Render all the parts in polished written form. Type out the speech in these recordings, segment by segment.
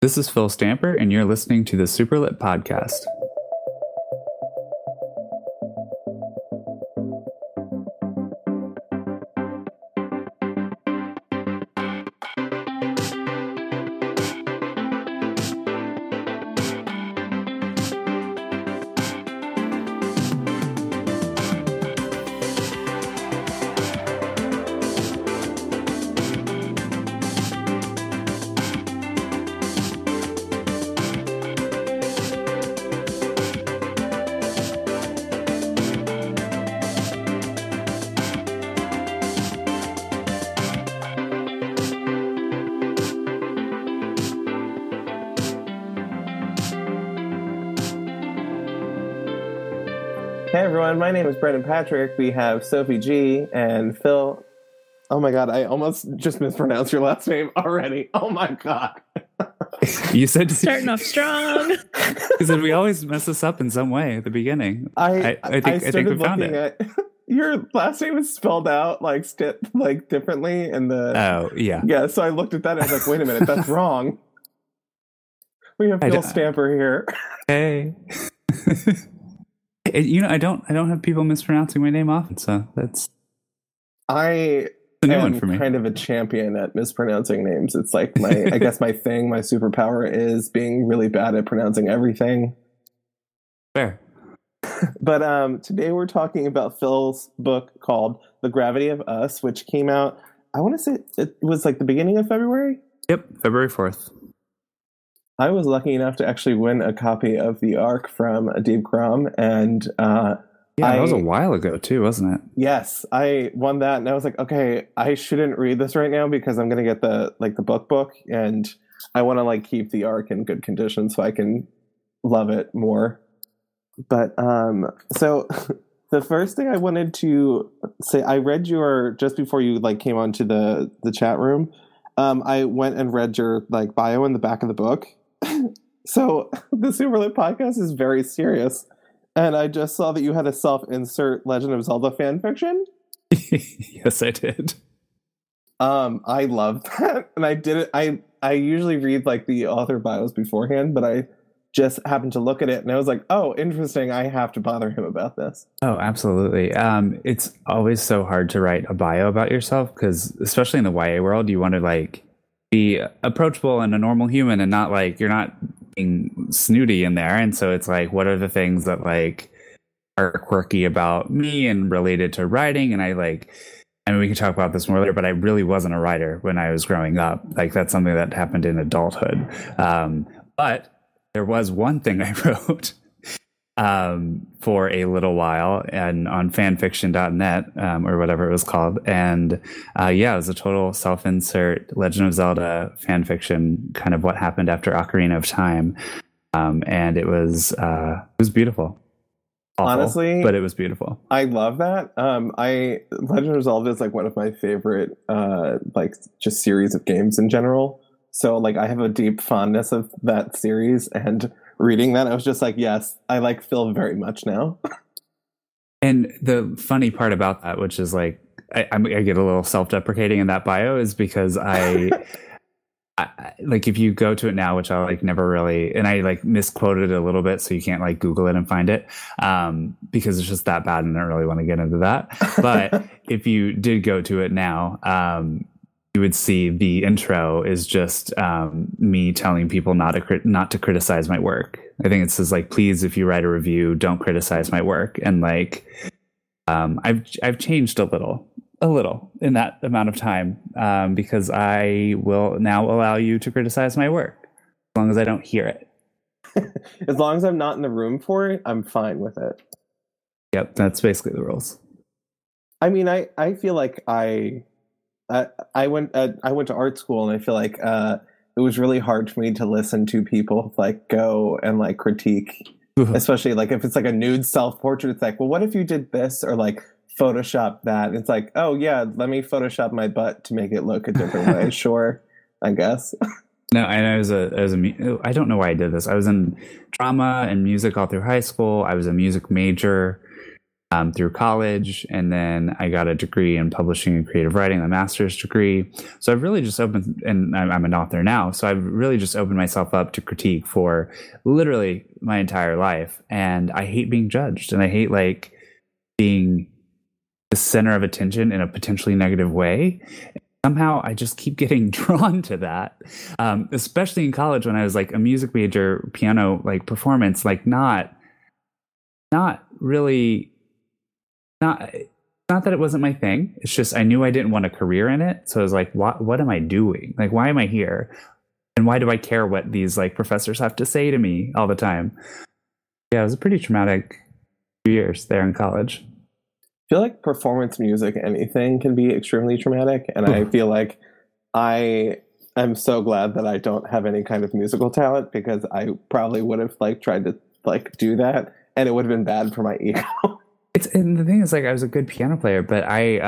This is Phil Stamper, and you're listening to the Superlit Podcast. My name is Brendan Patrick. We have Sophie G and Phil. Oh my god, I almost just mispronounced your last name already. Oh my god. You said starting off strong. You said we always mess this up in some way at the beginning. I think we found it. Your last name is spelled out like differently in the Yeah, so I looked at that and I was like, wait a minute, that's wrong. We have Phil Stamper here. Hey. I don't have people mispronouncing my name often, so that's a new one for me. Kind of a champion at mispronouncing names. It's like my superpower is being really bad at pronouncing everything. Fair. But today we're talking about Phil's book called The Gravity of Us, which came out, I want to say it was like the beginning of February? Yep, February 4th. I was lucky enough to actually win a copy of The Ark from Adib Krom, and that was a while ago too, wasn't it? Yes, I won that, and I was like, okay, I shouldn't read this right now because I'm going to get the book, and I want to keep The Ark in good condition so I can love it more. But so the first thing I wanted to say, I read just before you came onto the chat room. I went and read your bio in the back of the book. So the Superlit Podcast is very serious, and I just saw that you had a self-insert Legend of Zelda fan fiction. Yes, I did. I love that, and I did it. I usually read the author bios beforehand, but I just happened to look at it, and I was like, "Oh, interesting! I have to bother him about this." Oh, absolutely. It's always so hard to write a bio about yourself because, especially in the YA world, you want to be approachable and a normal human and not you're not being snooty in there. And so it's what are the things that are quirky about me and related to writing? And I mean, we can talk about this more later, but I really wasn't a writer when I was growing up. That's something that happened in adulthood. But there was one thing I wrote for a little while and on fanfiction.net or whatever it was called. And it was a total self-insert Legend of Zelda fan fiction, kind of what happened after Ocarina of Time. And it was beautiful. Awful, honestly, but it was beautiful. I love that. Legend of Zelda is one of my favorite just series of games in general. So I have a deep fondness of that series, and reading that, I was just yes, I like Phil very much now. And the funny part about that, which is I get a little self-deprecating in that bio, is because I if you go to it now, which I never really, and I misquoted it a little bit, so you can't Google it and find it because it's just that bad, and I don't really want to get into that. But if you did go to it now, you would see the intro is just me telling people not to criticize my work. I think it says please, if you write a review, don't criticize my work. And I've changed a little in that amount of time because I will now allow you to criticize my work as long as I don't hear it. As long as I'm not in the room for it, I'm fine with it. Yep, that's basically the rules. I mean, I feel I went to art school, and I feel it was really hard for me to listen to people go and critique, especially if it's a nude self-portrait. It's well, what if you did this or Photoshop that? It's oh yeah, let me Photoshop my butt to make it look a different way. Sure, I guess. No, and I don't know why I did this. I was in drama and music all through high school. I was a music major. through college, and then I got a degree in publishing and creative writing, a master's degree. So I've really just opened, and I'm an author now, so I've really just opened myself up to critique for literally my entire life. And I hate being judged, and I hate like being the center of attention in a potentially negative way. Somehow I just keep getting drawn to that, especially in college when I was like a music major, piano, like performance, like not really that it wasn't my thing. It's just I knew I didn't want a career in it. So I was like, what am I doing? Like, why am I here? And why do I care what these like professors have to say to me all the time? Yeah, it was a pretty traumatic few years there in college. I feel like performance music, anything can be extremely traumatic. And I feel like I am so glad that I don't have any kind of musical talent, because I probably would have like tried to like do that, and it would have been bad for my ego. And the thing is, like, I was a good piano player, but I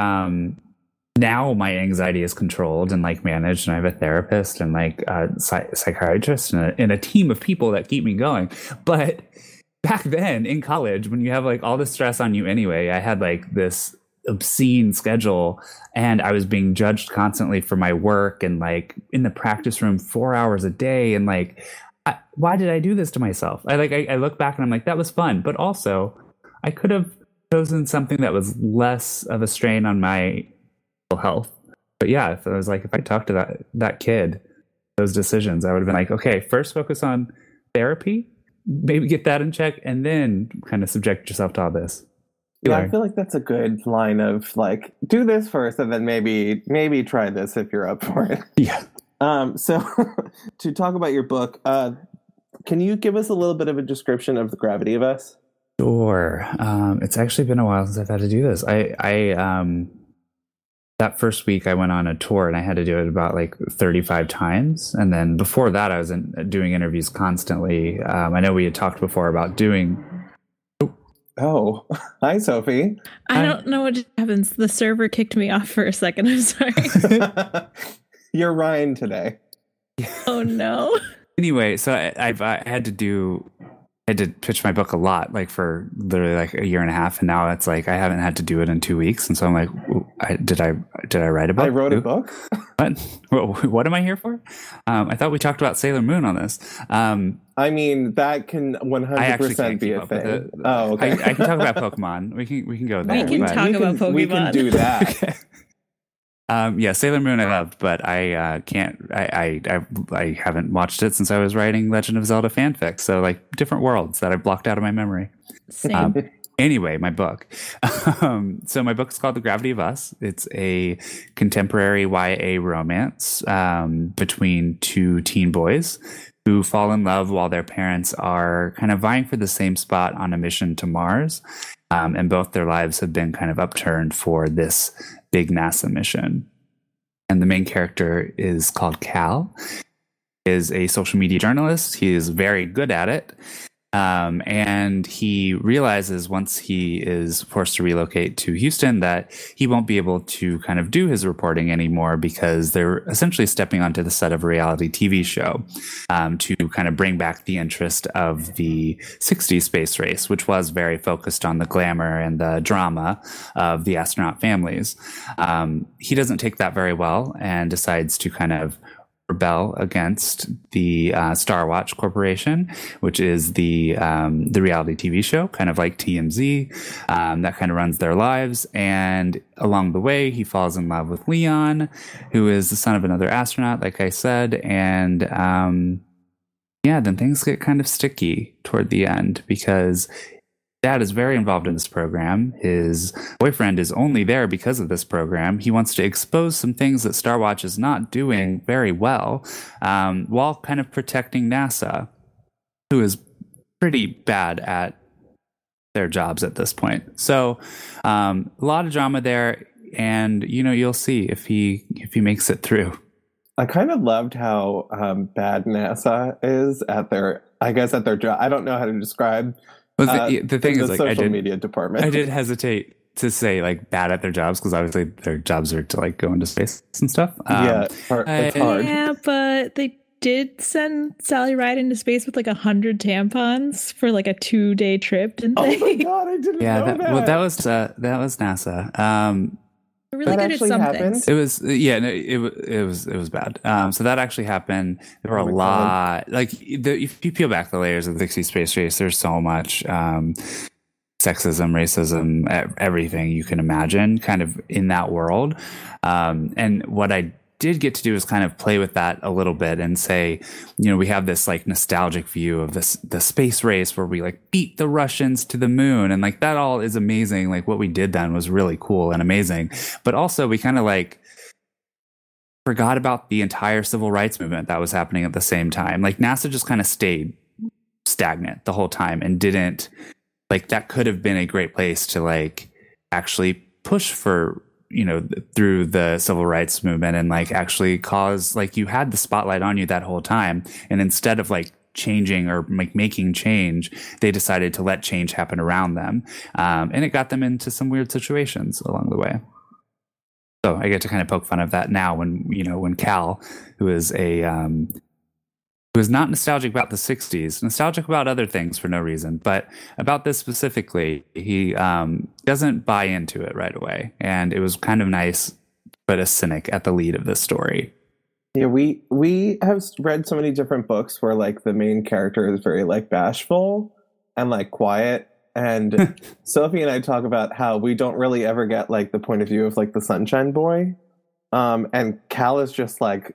now my anxiety is controlled and like managed, and I have a therapist and like a psychiatrist and a team of people that keep me going. But back then in college, when you have like all the stress on you anyway, I had like this obscene schedule, and I was being judged constantly for my work and like in the practice room 4 hours a day. And like, why did I do this to myself? I look back and I'm like, that was fun. But also I could have chosen something that was less of a strain on my mental health. But yeah, if I was like, if I talked to that kid, those decisions, I would have been like, okay, first focus on therapy, maybe get that in check, and then kind of subject yourself to all this. Yeah, I feel like that's a good line of like, do this first, and then maybe try this if you're up for it. Yeah. So to talk about your book, can you give us a little bit of a description of The Gravity of Us? Sure. It's actually been a while since I've had to do this. I that first week I went on a tour, and I had to do it about like 35 times. And then before that, I was doing interviews constantly. I know we had talked before about doing... Oh, hi, Sophie. I don't know what happens. The server kicked me off for a second. I'm sorry. You're Ryan today. Oh, no. Anyway, so I had to do... I had to pitch my book a lot, like for literally like a year and a half, and now it's like I haven't had to do it in 2 weeks, and so I'm like, did I write a book? I wrote a book. What am I here for? I thought we talked about Sailor Moon on this. I mean, that can 100% be a thing. Oh, okay. I can talk about Pokemon. We can go there. We can talk about Pokemon. We can do that. Okay. Yeah, Sailor Moon I loved, but I haven't watched it since I was writing Legend of Zelda fanfic. So like different worlds that I've blocked out of my memory. Same. Anyway, my book. So my book is called The Gravity of Us. It's a contemporary YA romance between two teen boys who fall in love while their parents are kind of vying for the same spot on a mission to Mars. And both their lives have been kind of upturned for this big NASA mission. And the main character is called Cal. He is a social media journalist. He is very good at it. And he realizes once he is forced to relocate to Houston that he won't be able to kind of do his reporting anymore, because they're essentially stepping onto the set of a reality TV show to kind of bring back the interest of the 60s space race, which was very focused on the glamour and the drama of the astronaut families. He doesn't take that very well and decides to kind of rebel against the Starwatch Corporation, which is the reality TV show, kind of like TMZ, that kind of runs their lives. And along the way, he falls in love with Leon, who is the son of another astronaut, like I said. And then things get kind of sticky toward the end, because dad is very involved in this program. His boyfriend is only there because of this program. He wants to expose some things that Starwatch is not doing very well, while kind of protecting NASA, who is pretty bad at their jobs at this point. So a lot of drama there, and you'll see if he makes it through. I kind of loved how bad NASA is at their job. I don't know how to describe. Well, the thing is, like, I did hesitate to say like bad at their jobs, because obviously their jobs are to like go into space and stuff. Yeah, it's hard. Yeah, but they did send Sally Ride into space with like 100 tampons for like a 2-day trip, didn't they? Oh my God, I didn't know that. Well, that was NASA. Really that good actually at happened. It was it was bad. So that actually happened. There were a lot. God. Like if you peel back the layers of the 60s space race, there's so much sexism, racism, everything you can imagine, kind of in that world. And what I did get to do is kind of play with that a little bit and say, you know, we have this like nostalgic view of the space race where we like beat the Russians to the moon, and like that all is amazing. Like what we did then was really cool and amazing, but also we kind of like forgot about the entire civil rights movement that was happening at the same time. Like NASA just kind of stayed stagnant the whole time and didn't, like, that could have been a great place to like actually push for, you know, through the civil rights movement and like actually cause, like, you had the spotlight on you that whole time. And instead of like changing or like making change, they decided to let change happen around them. And it got them into some weird situations along the way. So I get to kind of poke fun of that now when, you know, when Cal, who is a, who is not nostalgic about the 60s, nostalgic about other things for no reason, but about this specifically, he doesn't buy into it right away. And it was kind of nice, but a cynic at the lead of this story. Yeah, we have read so many different books where like the main character is very like bashful and like quiet. And Sophie and I talk about how we don't really ever get like the point of view of like the Sunshine Boy. And Cal is just like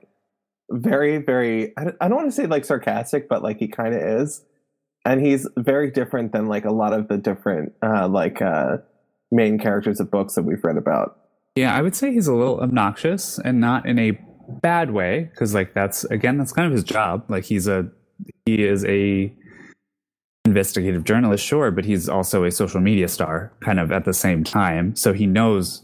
very, very, I don't want to say like sarcastic, but like he kind of is. And he's very different than like a lot of the different main characters of books that we've read about. Yeah, I would say he's a little obnoxious, and not in a bad way, because like that's kind of his job. Like he is a investigative journalist, sure, but he's also a social media star kind of at the same time. So he knows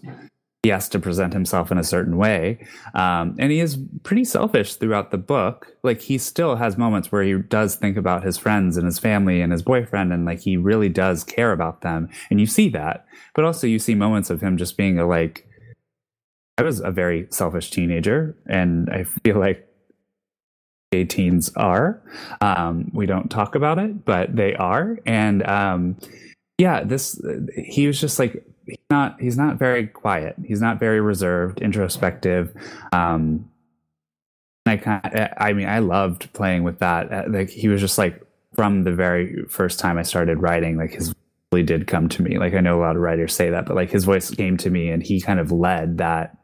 he has to present himself in a certain way. And he is pretty selfish throughout the book. Like he still has moments where he does think about his friends and his family and his boyfriend, and like he really does care about them. And you see that, but also you see moments of him just being like, I was a very selfish teenager, and I feel like gay teens are. We don't talk about it, but they are. And he was just like, he's not very quiet. He's not very reserved, introspective. I loved playing with that. Like he was just like, from the very first time I started writing, like his voice really did come to me. Like I know a lot of writers say that, but like his voice came to me, and he kind of led that,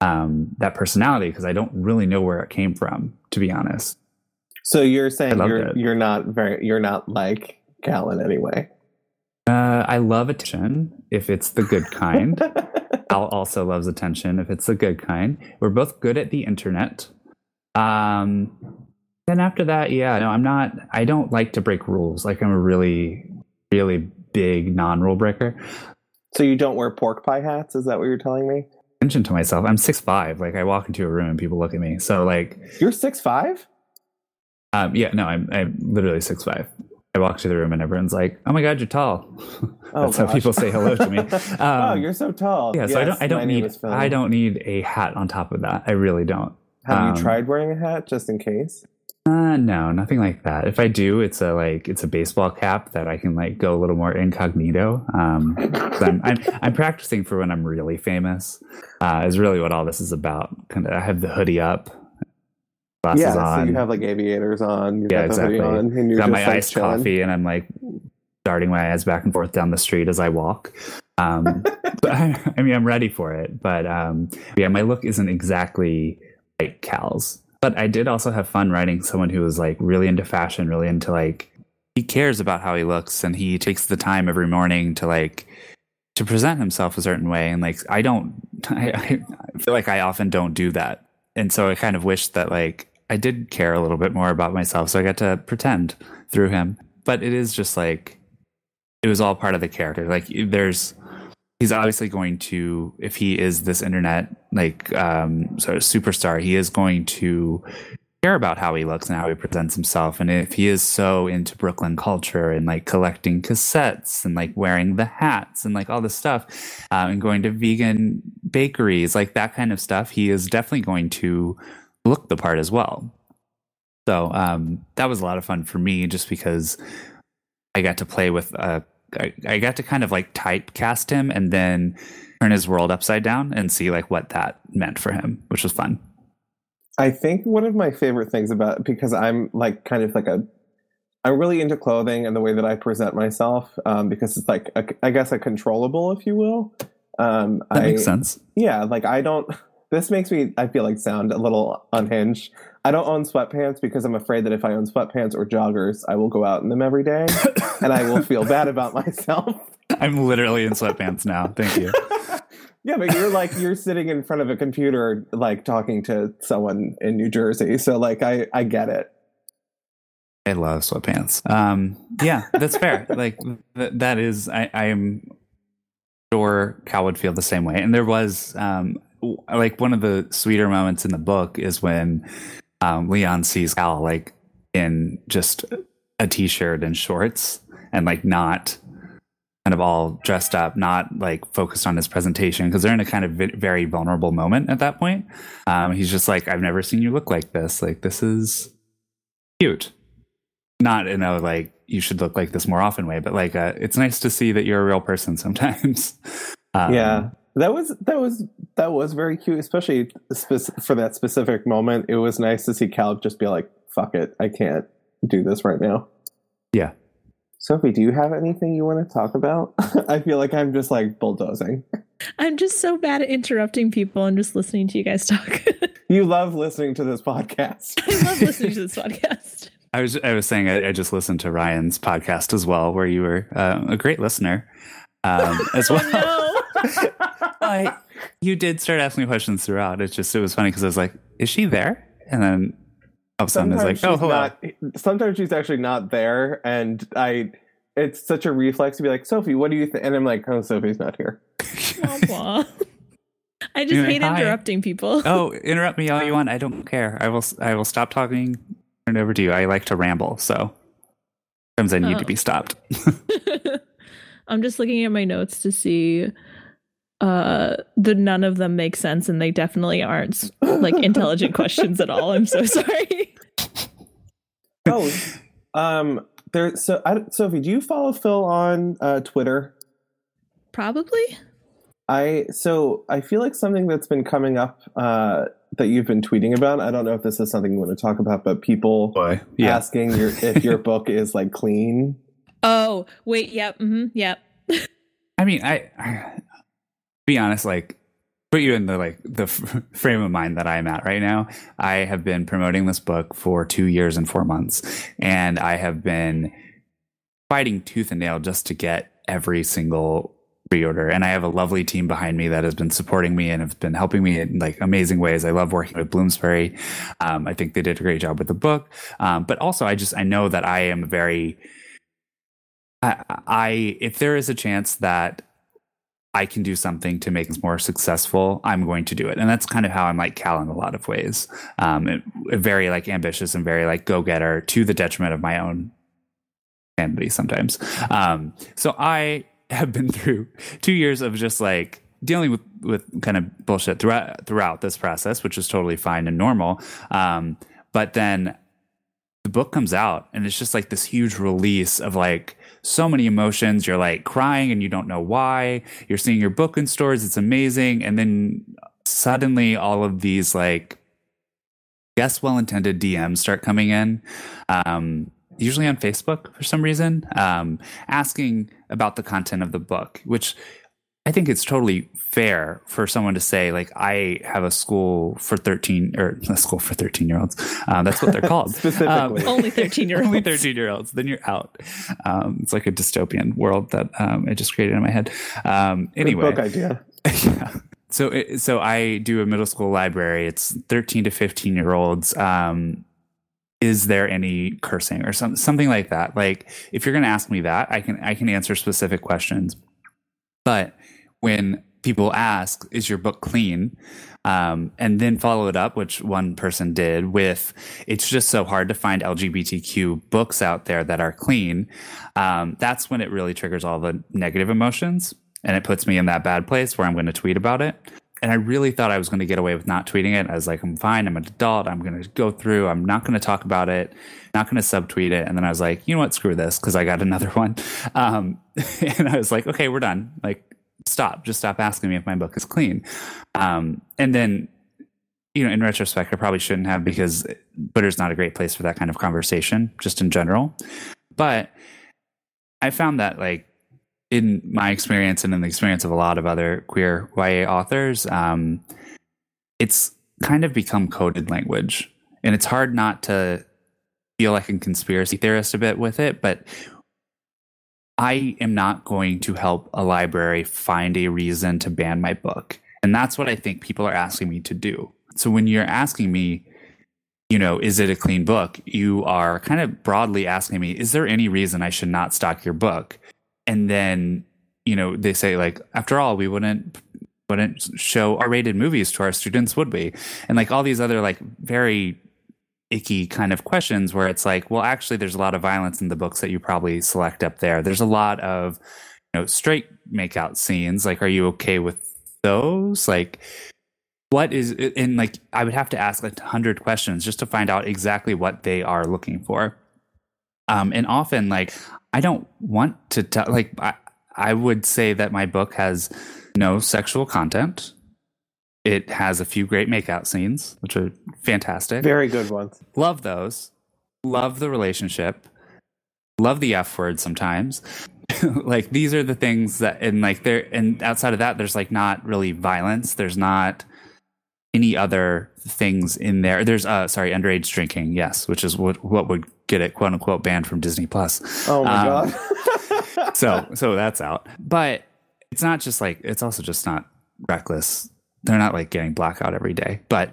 that personality. 'Cause I don't really know where it came from, to be honest. So you're saying you're not like Cal in any way. I love attention if it's the good kind. Al also loves attention if it's the good kind. We're both good at the internet. Then after that, I don't like to break rules. Like I'm a really, really big non-rule breaker. So you don't wear pork pie hats? Is that what you're telling me? Attention to myself. I'm 6'5". Like I walk into a room and people look at me. So like... You're 6'5"? I'm literally 6'5". I walk to the room and everyone's like, "Oh my God, you're tall." That's how people say hello to me. Wow, you're so tall. Yeah, yes, so I don't need a hat on top of that. I really don't. Have you tried wearing a hat just in case? No, nothing like that. If I do, it's a baseball cap that I can like go a little more incognito. I'm practicing for when I'm really famous. Is really what all this is about. Kinda, I have the hoodie up. Yeah, on. So you have like aviators on. Yeah, exactly. On, and you're got my like iced chilling. Coffee, and I'm like darting my eyes back and forth down the street as I walk. But I'm ready for it. But my look isn't exactly like Cal's. But I did also have fun writing someone who was like really into fashion, really into like, he cares about how he looks, and he takes the time every morning to like to present himself a certain way. And like I feel like I often don't do that, and so I kind of wish that like I did care a little bit more about myself, so I got to pretend through him. But it is just like, it was all part of the character. Like he's obviously going to, if he is this internet, like, sort of superstar, he is going to care about how he looks and how he presents himself. And if he is so into Brooklyn culture and like collecting cassettes and like wearing the hats and like all this stuff, and going to vegan bakeries, like that kind of stuff, he is definitely going to look the part as well. So that was a lot of fun for me, just because I got to play with I got to kind of like typecast him and then turn his world upside down and see like what that meant for him, which was fun. I think one of my favorite things about, because I'm like kind of like I'm really into clothing and the way that I present myself, because it's like, I guess a controllable, if you will. That makes sense. Yeah. Like this makes me, I feel like, sound a little unhinged. I don't own sweatpants because I'm afraid that if I own sweatpants or joggers, I will go out in them every day and I will feel bad about myself. I'm literally in sweatpants now. Thank you. Yeah, but you're sitting in front of a computer, like talking to someone in New Jersey. So like, I get it. I love sweatpants. Yeah, that's fair. Like that is, I am sure Cal would feel the same way. And there was like one of the sweeter moments in the book is when Leon sees Cal like in just a t-shirt and shorts and like not kind of all dressed up, not like focused on his presentation, because they're in a kind of very vulnerable moment at that point. He's just like, I've never seen you look like this. Like, this is cute. Not in a like, you should look like this more often way, but like, it's nice to see that you're a real person sometimes. Yeah, that was very cute, especially for that specific moment. It was nice to see Cal just be like, fuck it, I can't do this right now. Yeah. Sophie, do you have anything you want to talk about? I feel like I'm just like bulldozing. I'm just so bad at interrupting people and just listening to you guys talk. You love listening to this podcast. I love listening to this podcast. I was saying I just listened to Ryan's podcast as well, where you were a great listener as well. You did start asking me questions throughout. It was funny because I was like, is she there? And then all of a sudden it's like, oh, hello. Sometimes she's actually not there. And it's such a reflex to be like, Sophie, what do you think? And I'm like, oh, Sophie's not here. I just hate interrupting people. Oh, interrupt me all you want. I don't care. I will stop talking. Turn it over to you. I like to ramble, so sometimes I need to be stopped. I'm just looking at my notes to see that none of them make sense, and they definitely aren't like intelligent questions at all. I'm so sorry. Sophie, do you follow Phil on Twitter? Probably. I feel like something that's been coming up that you've been tweeting about. I don't know if this is something you want to talk about, but people asking if your book is like clean. Oh, wait. Yep. Yeah, mm-hmm, yep. Yeah. I mean, I be honest, like put you in the like the frame of mind that I'm at right now. I have been promoting this book for 2 years and 4 months, and I have been fighting tooth and nail just to get every single reorder. And I have a lovely team behind me that has been supporting me and have been helping me in like amazing ways. I love working with Bloomsbury. I think they did a great job with the book. But also I know that I am very, if there is a chance that I can do something to make it more successful, I'm going to do it. And that's kind of how I'm like Cal in a lot of ways. Very like ambitious and very like go-getter, to the detriment of my own sanity sometimes. So I have been through 2 years of just like dealing with kind of bullshit throughout this process, which is totally fine and normal. But then the book comes out and it's just like this huge release of like so many emotions. You're like crying and you don't know why. You're seeing your book in stores. It's amazing. And then suddenly all of these like well-intended DMs start coming in. Usually on Facebook for some reason, asking about the content of the book, which I think it's totally fair for someone to say, like, I have a school for 13-year-olds. That's what they're called. Specifically. Only 13-year-olds. Only 13-year-olds. Then you're out. It's like a dystopian world that I just created in my head. Anyway. Good book idea. Yeah. So I do a middle school library. It's 13 to 15-year-olds. Is there any cursing or something like that? Like, if you're going to ask me that, I can answer specific questions. But when people ask, is your book clean? And then follow it up, which one person did, with, it's just so hard to find LGBTQ books out there that are clean. That's when it really triggers all the negative emotions. And it puts me in that bad place where I'm going to tweet about it. And I really thought I was going to get away with not tweeting it. I was like, I'm fine. I'm an adult. I'm going to go through. I'm not going to talk about it. Not going to subtweet it. And then I was like, you know what? Screw this, because I got another one. And I was like, okay, we're done. Like, stop. Just stop asking me if my book is clean. And then, you know, in retrospect, I probably shouldn't have, because Twitter's not a great place for that kind of conversation, just in general. But I found that, like, in my experience and in the experience of a lot of other queer YA authors, it's kind of become coded language. And it's hard not to feel like a conspiracy theorist a bit with it, but I am not going to help a library find a reason to ban my book. And that's what I think people are asking me to do. So when you're asking me, you know, is it a clean book? You are kind of broadly asking me, is there any reason I should not stock your book? And then, you know, they say, like, after all, we wouldn't show R-rated movies to our students, would we? And, like, all these other, like, very icky kind of questions where it's like, well, actually, there's a lot of violence in the books that you probably select up there. There's a lot of, you know, straight makeout scenes. Like, are you okay with those? Like, what is it? And, like, I would have to ask 100 questions just to find out exactly what they are looking for. And often, like, I don't want to tell, like, I would say that my book has no sexual content. It has a few great makeout scenes, which are fantastic. Very good ones. Love those. Love the relationship. Love the F word sometimes. Like, these are the things that, and, like, there, and outside of that, there's, like, not really violence. There's not any other things in there. There's, underage drinking, yes, which is what would get it, quote unquote, banned from Disney Plus. Oh my God. so that's out. But it's not just like, it's also just not reckless. They're not, like, getting blackout every day. But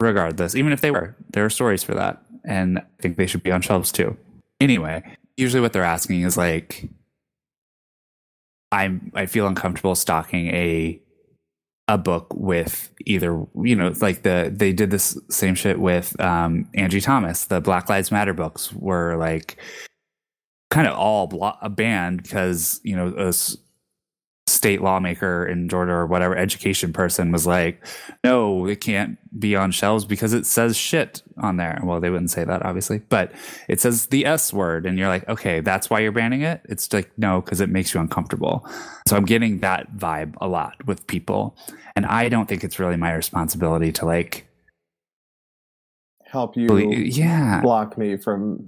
regardless, even if they were, there are stories for that. And I think they should be on shelves too. Anyway, usually what they're asking is, like, I feel uncomfortable stocking a book with either, you know, like, they did this same shit with Angie Thomas. The Black Lives Matter books were, like, kind of all banned because, you know, a state lawmaker in Georgia or whatever, education person, was like, no, it can't be on shelves because it says shit on there. Well, they wouldn't say that, obviously, but it says the S word, and you're like, okay, that's why you're banning it? It's like, no, because it makes you uncomfortable. So I'm getting that vibe a lot with people, and I don't think it's really my responsibility to, like, help you block me from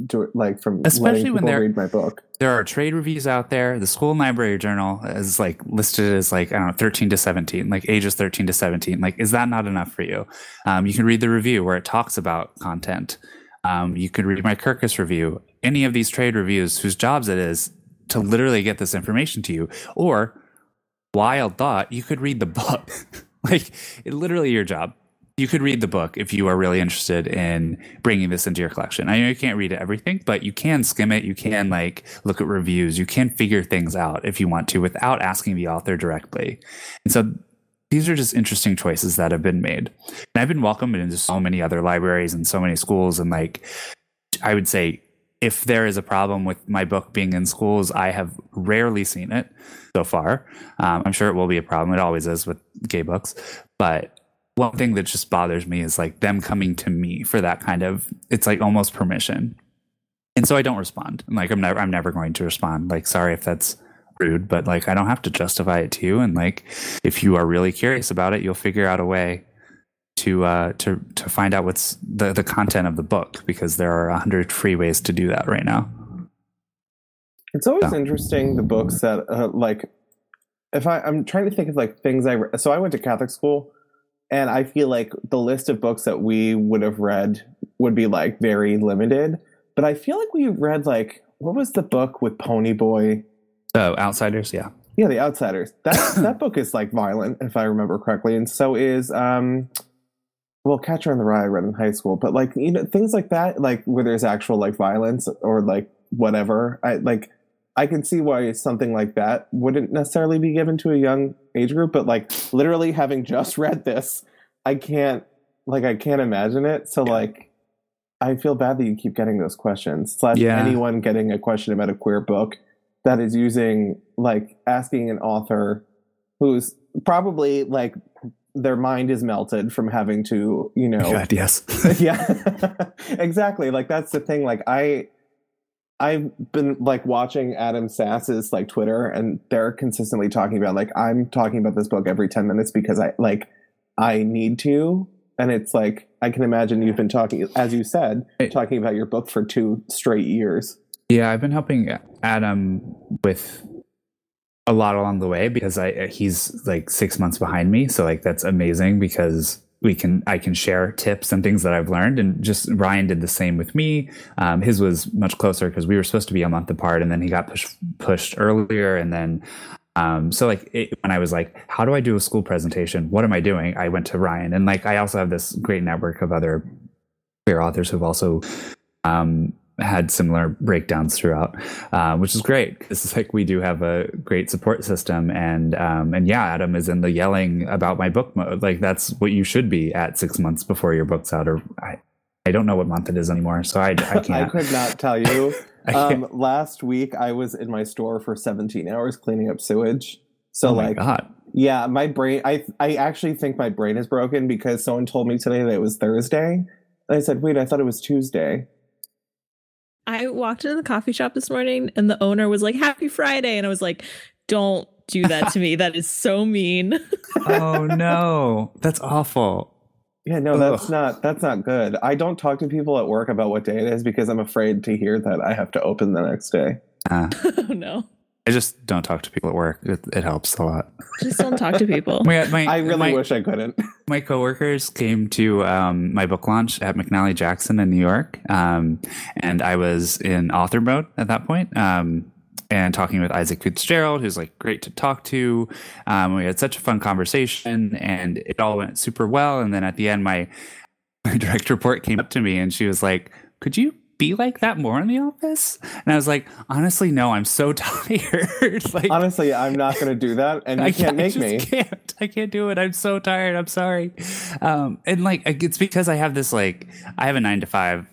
especially letting people read my book. There are trade reviews out there. The School and Library Journal is, like, listed as, like, I don't know, 13 to 17, like, ages 13 to 17. Like, is that not enough for you? You can read the review where it talks about content. You could read my Kirkus review, any of these trade reviews whose jobs it is to literally get this information to you. Or, wild thought, you could read the book. Like, it literally your job. You could read the book if you are really interested in bringing this into your collection. I know you can't read everything, but you can skim it. You can, like, look at reviews. You can figure things out if you want to without asking the author directly. And so these are just interesting choices that have been made. And I've been welcomed into so many other libraries and so many schools. And, like, I would say if there is a problem with my book being in schools, I have rarely seen it so far. I'm sure it will be a problem. It always is with gay books. But one thing that just bothers me is, like, them coming to me for that kind of, it's like almost permission. And so I don't respond. And, like, I'm never going to respond. Like, sorry if that's rude, but, like, I don't have to justify it to you. And, like, if you are really curious about it, you'll figure out a way to find out what's the content of the book, because there are 100 free ways to do that right now. It's always interesting, the books that like, if I'm trying to think of, like, things so I went to Catholic school. And I feel like the list of books that we would have read would be, like, very limited. But I feel like we read, like, what was the book with Pony Boy? Oh, Outsiders, yeah. Yeah, The Outsiders. That book is, like, violent, if I remember correctly. And so is, Catcher in the Rye I read in high school. But, like, you know, things like that, like, where there's actual, like, violence or, like, whatever. I can see why something like that wouldn't necessarily be given to a young age group, but, like, literally having just read this, I can't imagine it. So, like, I feel bad that you keep getting those questions. Anyone getting a question about a queer book that is asking an author who's probably like their mind is melted from having to, you know, God, yes. Yeah, exactly. Like that's the thing. Like I've been like watching Adam Sass's like Twitter, and they're consistently talking about like, I'm talking about this book every 10 minutes because I need to. And it's like, I can imagine you've been talking, as you said, talking about your book for 2 straight years. Yeah, I've been helping Adam with a lot along the way because he's like 6 months behind me. So like, that's amazing because I can share tips and things that I've learned. And just Ryan did the same with me. His was much closer because we were supposed to be a month apart, and then he got pushed earlier. And then so like when I was like, how do I do a school presentation? What am I doing? I went to Ryan. And like, I also have this great network of other queer authors who've also had similar breakdowns throughout, which is great. This is like, we do have a great support system. And yeah, Adam is in the yelling about my book mode. Like that's what you should be at 6 months before your book's out, or I don't know what month it is anymore. So I can't. I could not tell you. Last week I was in my store for 17 hours cleaning up sewage. So yeah, my brain, I actually think my brain is broken because someone told me today that it was Thursday. And I said, wait, I thought it was Tuesday. I walked into the coffee shop this morning and the owner was like, Happy Friday. And I was like, don't do that to me. That is so mean. Oh, no. That's awful. Yeah, no, that's not good. I don't talk to people at work about what day it is because I'm afraid to hear that I have to open the next day. Oh, no. I just don't talk to people at work. It helps a lot. Just don't talk to people. I really wish I couldn't. My coworkers came to my book launch at McNally Jackson in New York. And I was in author mode at that point, and talking with Isaac Fitzgerald, who's like great to talk to. We had such a fun conversation and it all went super well. And then at the end, my direct report came up to me and she was like, could you be like that more in the office? And I was like, honestly, no, I'm so tired. Like, honestly, I'm not going to do that. And you can't make me. I can't do it. I'm so tired. I'm sorry. And like, it's because I have this, like, I have a 9-to-5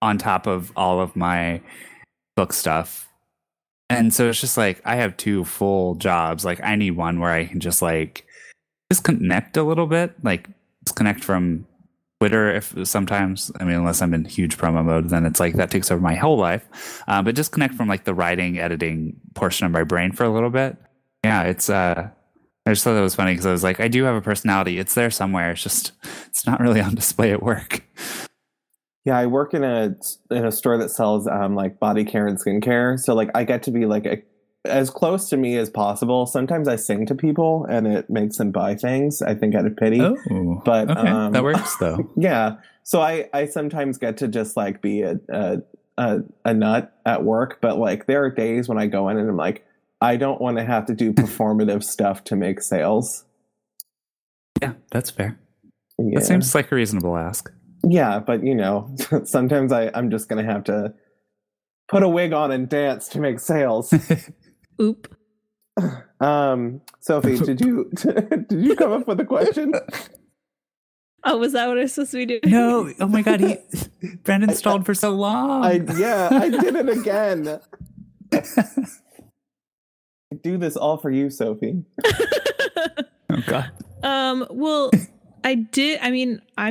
on top of all of my book stuff. And so it's just like, I have 2 full jobs. Like I need one where I can just like disconnect a little bit, like disconnect from Twitter, if sometimes, I mean, unless I'm in huge promo mode, then it's like that takes over my whole life. But disconnect from like the writing, editing portion of my brain for a little bit. Yeah, it's, I just thought that was funny because I was like, I do have a personality. It's there somewhere. It's just, it's not really on display at work. Yeah, I work in a store that sells like body care and skincare. So like I get to be like as close to me as possible. Sometimes I sing to people and it makes them buy things, I think, out of pity. Oh, but okay. That works though. Yeah. So I sometimes get to just like be a nut at work, but like there are days when I go in and I'm like, I don't want to have to do performative stuff to make sales. Yeah, that's fair. Yeah. That seems like a reasonable ask. Yeah, but you know, sometimes I'm just going to have to put a wig on and dance to make sales. Oop. Sophie, did you come up with a question? Oh, was that what I was supposed to be doing? No. Oh my God, Brandon stalled for so long. I did it again. I do this all for you, Sophie. Oh God. Well, I'm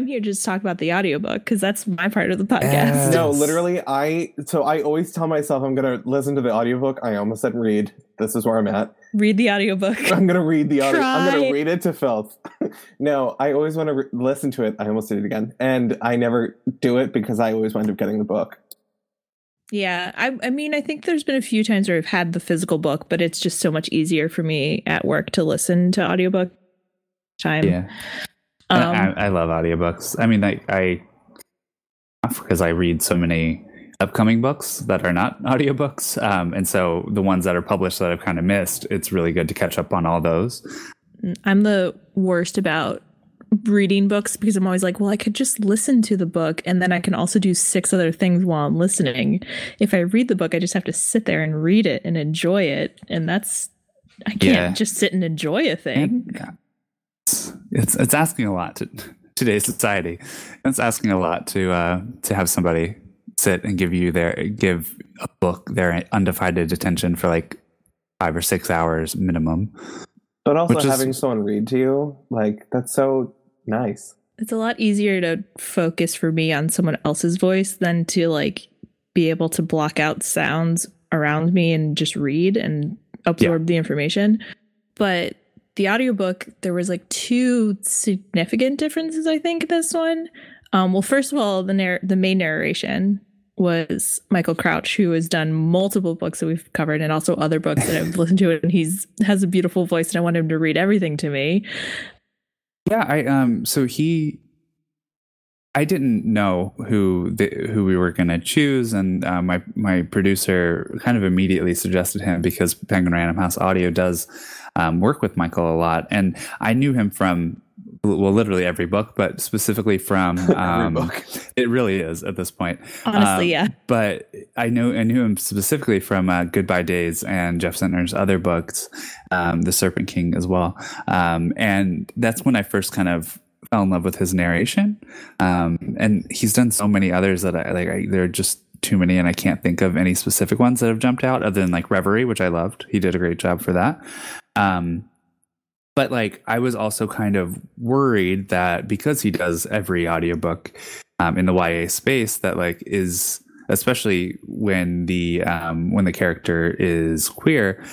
here just to talk about the audiobook because that's my part of the podcast. Yes. No, literally, I always tell myself I'm going to listen to the audiobook. I almost said read. This is where I'm at. Read the audiobook. I'm going to read the audiobook. I'm going to read it to filth. No, I always want to listen to it. I almost did it again. And I never do it because I always wind up getting the book. Yeah, I mean, I think there's been a few times where I've had the physical book, but it's just so much easier for me at work to listen to audiobook time. Yeah. I love audiobooks. I mean, because I read so many upcoming books that are not audiobooks. And so the ones that are published that I've kind of missed, it's really good to catch up on all those. I'm the worst about reading books because I'm always like, well, I could just listen to the book and then I can also do 6 other things while I'm listening. If I read the book, I just have to sit there and read it and enjoy it. And I can't just sit and enjoy a thing. Yeah. It's asking a lot to today's society. It's asking a lot to have somebody sit and give a book their undivided attention for like 5 or 6 hours minimum. But also having someone read to you, like, that's so nice. It's a lot easier to focus for me on someone else's voice than to, like, be able to block out sounds around me and just read and absorb the information. But the audiobook, there was, like, two significant differences, I think, this one. Well, first of all, the main narration was Michael Crouch, who has done multiple books that we've covered and also other books that I've listened to, and has a beautiful voice, and I want him to read everything to me. Yeah, I didn't know who we were going to choose, and my producer kind of immediately suggested him because Penguin Random House Audio does work with Michael a lot, and I knew him from literally every book, but specifically from every book. It really is at this point. Honestly, yeah. But I knew him specifically from Goodbye Days and Jeff Centner's other books, The Serpent King as well. And that's when I first kind of fell in love with his narration. And he's done so many others that there are just too many, and I can't think of any specific ones that have jumped out other than like Reverie, which I loved. He did a great job for that. But like, I was also kind of worried that because he does every audiobook in the YA space, that like is, especially when the character is queer,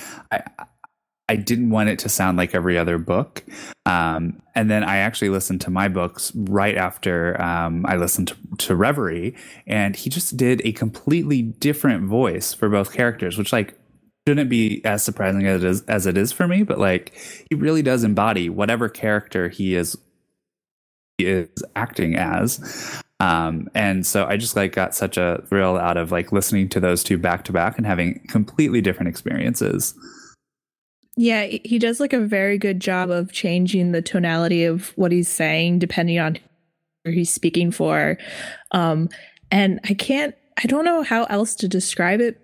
I didn't want it to sound like every other book. And then I actually listened to my books right after I listened to Reverie, and he just did a completely different voice for both characters, which like shouldn't be as surprising as it is for me, but like he really does embody whatever character he is acting as, and so I just like got such a thrill out of like listening to those two back to back and having completely different experiences. Yeah, he does like a very good job of changing the tonality of what he's saying depending on who he's speaking for, and I don't know how else to describe it